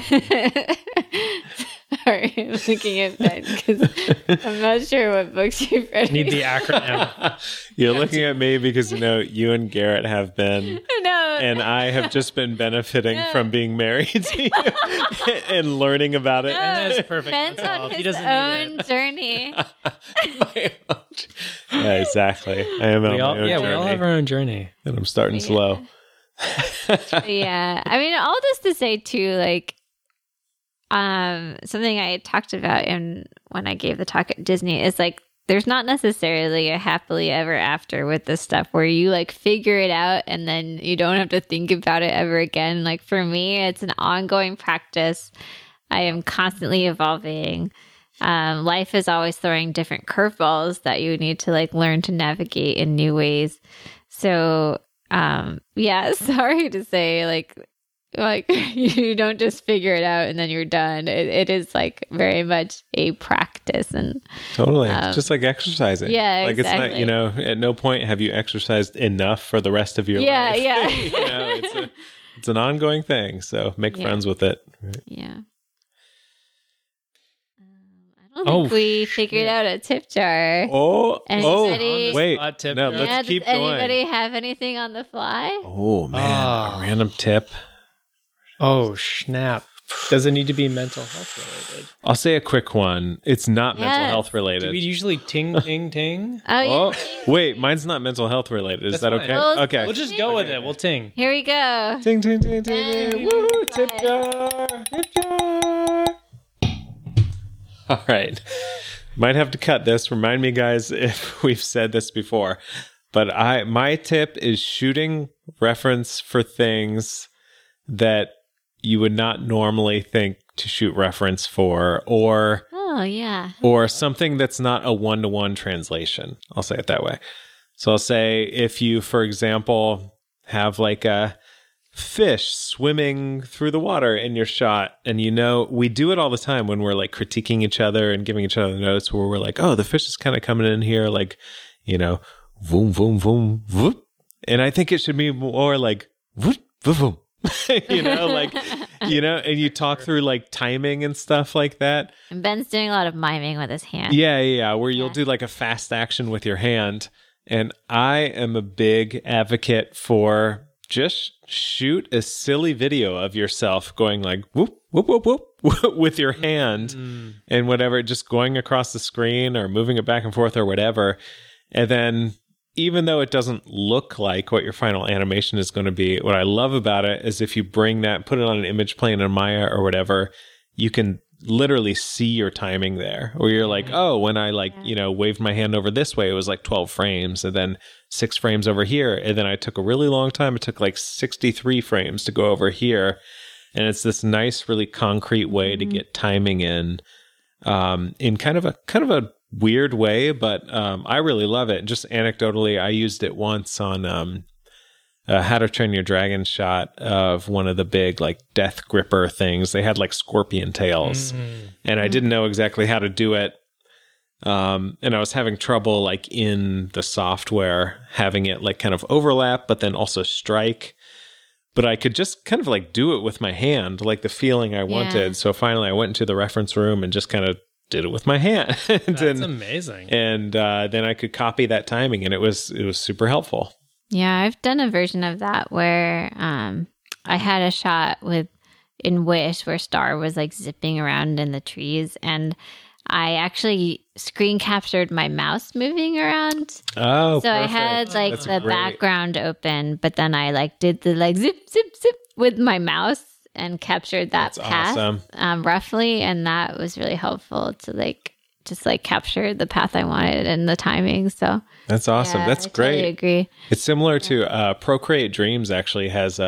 Sorry, I'm looking at Ben because I'm not sure what books you've read. Need the acronym. You're looking at me because, you know, you and Garrett have been. No. And I have just been benefiting from being married to you and learning about it. And that's perfect. Ben's on his own journey. Yeah, exactly. I am on my own journey. Yeah, we all have our own journey. And I'm starting slow. Yeah. I mean, all this to say, too, like, something I talked about when I gave the talk at Disney is like, there's not necessarily a happily ever after with this stuff where you like figure it out and then you don't have to think about it ever again. Like for me, it's an ongoing practice. I am constantly evolving. Life is always throwing different curveballs that you need to like learn to navigate in new ways. So, sorry to say like you don't just figure it out and then you're done. It is like very much a practice, and totally just like exercising. Yeah, like exactly. It's not, you know, at no point have you exercised enough for the rest of your life. Yeah, you know, it's an ongoing thing. So make friends with it. Right? Yeah. I don't think we figured out a tip jar. Wait. Tip no, jar. Let's keep does going. Does anybody have anything on the fly? Oh man, a random tip. Oh, snap. Does it need to be mental health related? I'll say a quick one. It's not mental health related. Do we usually ting, ting, ting? Wait, mine's not mental health related. Is that okay? Okay. We'll just go with it. We'll ting. Here we go. Ting, ting, ting, ting, ting. Woo, tip jar. Tip jar. All right. Might have to cut this. Remind me, guys, if we've said this before. But my tip is shooting reference for things that you would not normally think to shoot reference for, or or something that's not a one-to-one translation. I'll say it that way. So I'll say if you, for example, have like a fish swimming through the water in your shot, and you know, we do it all the time when we're like critiquing each other and giving each other notes where we're like, oh, the fish is kind of coming in here like, you know, voom, voom, voom, voop. And I think it should be more like, voop, voop, voop. You know, like, you know, and you talk through like timing and stuff like that. And Ben's doing a lot of miming with his hand. Yeah. Where you'll do like a fast action with your hand. And I am a big advocate for just shoot a silly video of yourself going like, whoop, whoop, whoop, whoop, with your hand and whatever, just going across the screen or moving it back and forth or whatever. And then even though it doesn't look like what your final animation is going to be, what I love about it is if you bring that, put it on an image plane in Maya or whatever, you can literally see your timing there. Or you're like, oh, when I like, you know, waved my hand over this way, it was like 12 frames and then 6 frames over here. And then I took a really long time. It took like 63 frames to go over here. And it's this nice, really concrete way to get timing in kind of a weird way, but I really love it. Just anecdotally, I used it once on How to Train Your Dragon shot of one of the big like death gripper things. They had like scorpion tails, and I didn't know exactly how to do it, and I was having trouble like in the software having it like kind of overlap, but then also strike. But I could just kind of like do it with my hand, like the feeling I wanted. So finally, I went into the reference room and just kind of did it with my hand. That's amazing. And then I could copy that timing, and it was super helpful. Yeah, I've done a version of that where I had a shot in Wish where Star was like zipping around in the trees, and I actually screen captured my mouse moving around. Oh, so perfect. I had like background open, but then I like did the like zip, zip, zip with my mouse and captured that path roughly. And that was really helpful to like, just like capture the path I wanted and the timing. So that's awesome. Yeah, that's great. I totally agree. It's similar to Procreate Dreams actually has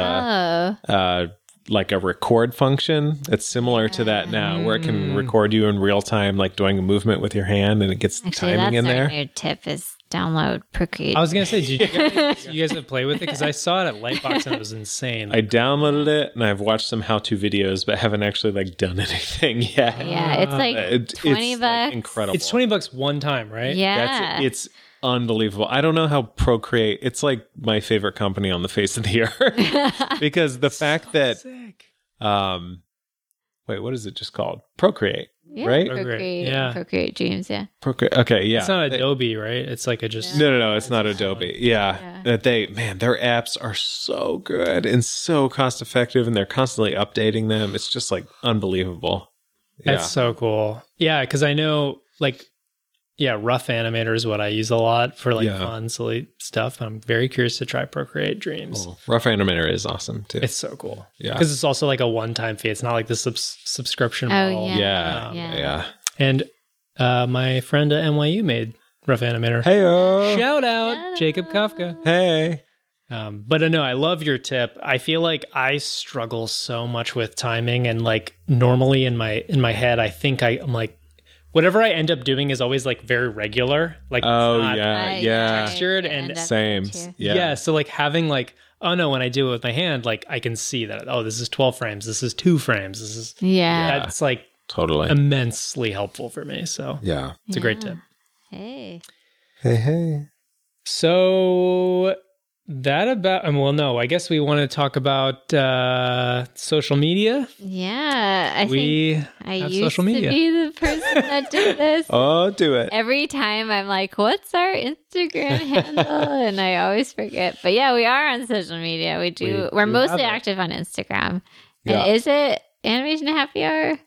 like a record function. It's similar to that now, where it can record you in real time, like doing a movement with your hand, and it gets the timing in there. Your tip is download Procreate. I was going to say, did you guys have played with it? Because I saw it at Lightbox and it was insane. I downloaded it and I've watched some how-to videos, but haven't actually like done anything yet. Yeah, it's like $20. Like incredible. It's $20 one time, right? Yeah. That's it. It's unbelievable. I don't know how Procreate, it's like my favorite company on the face of the earth. Because the fact that sick. Wait, what is it just called? Procreate, right? Procreate, Procreate Dreams, Procreate. Okay, yeah. It's not Adobe, right? It's like No, it's not Adobe. Yeah. That their apps are so good and so cost effective, and they're constantly updating them. It's just like unbelievable. Yeah. That's so cool. Yeah, because I know like Rough Animator is what I use a lot for like fun, silly stuff. I'm very curious to try Procreate Dreams. Cool. Rough Animator is awesome too. It's so cool. Yeah. Because it's also like a one-time fee. It's not like the subscription model. Yeah. And my friend at NYU made Rough Animator. Hey-o. Shout out Jacob Kafka. Hey. But no, I love your tip. I feel like I struggle so much with timing, and like normally in my head, I think I'm like, whatever I end up doing is always like very regular, like textured and same. Yeah. So like having like, oh no, when I do it with my hand, like I can see that, oh, this is 12 frames. This is 2 frames. This is, that's like totally immensely helpful for me. So it's a great tip. Hey. So I guess we want to talk about social media. Yeah, I used to be the person that did this. Oh, do it. Every time I'm like, what's our Instagram handle? And I always forget. But yeah, we are on social media. We're mostly active on Instagram. Yeah. And is it Animation Happy Hour?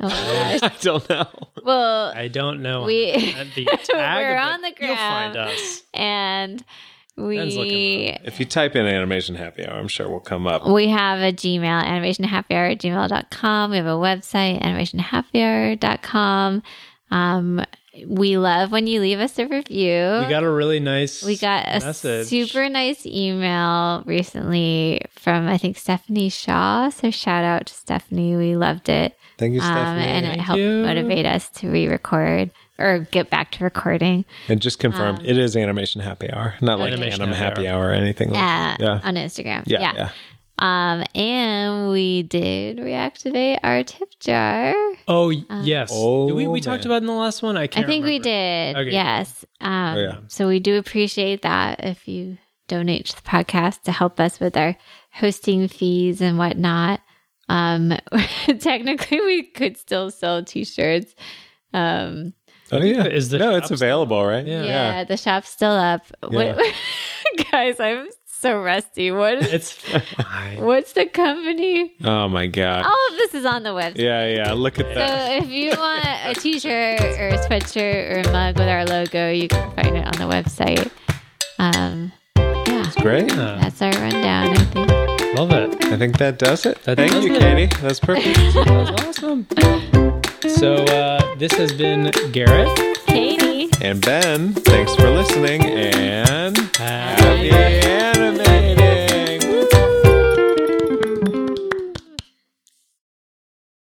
Oh my gosh. I don't know. Well, I don't know. We're on the gram. You'll find us. And if you type in Animation Happy Hour, I'm sure we'll come up. We have a Gmail, animationhappyhour@gmail.com. We have a website, animationhappyhour.com. We love when you leave us a review. We got a really nice message. We got a super nice email recently from, I think, Stephanie Shaw. So shout out to Stephanie. We loved it. Thank you, Stephanie. And it helped motivate us to re-record or get back to recording. And just confirmed, it is Animation Happy Hour, not like Animation Happy Hour or anything like that. Yeah, on Instagram. Yeah. And we did reactivate our tip jar. Oh, yes. We talked about in the last one. I think we did. Okay. Yes. So we do appreciate that if you donate to the podcast to help us with our hosting fees and whatnot. Technically we could still sell t-shirts. It's available, right? Yeah. The shop's still up. Yeah. Guys, I'm so rusty. What's the company? Oh my god! All of this is on the website. Yeah. Look at that. So if you want a t-shirt or a sweatshirt or a mug with our logo, you can find it on the website. That's great. That's our rundown, I think. Love it. I think that does it. Thank you, Katie. That's perfect. That's awesome. So this has been Garrett, Katie, and Ben. Thanks for listening and.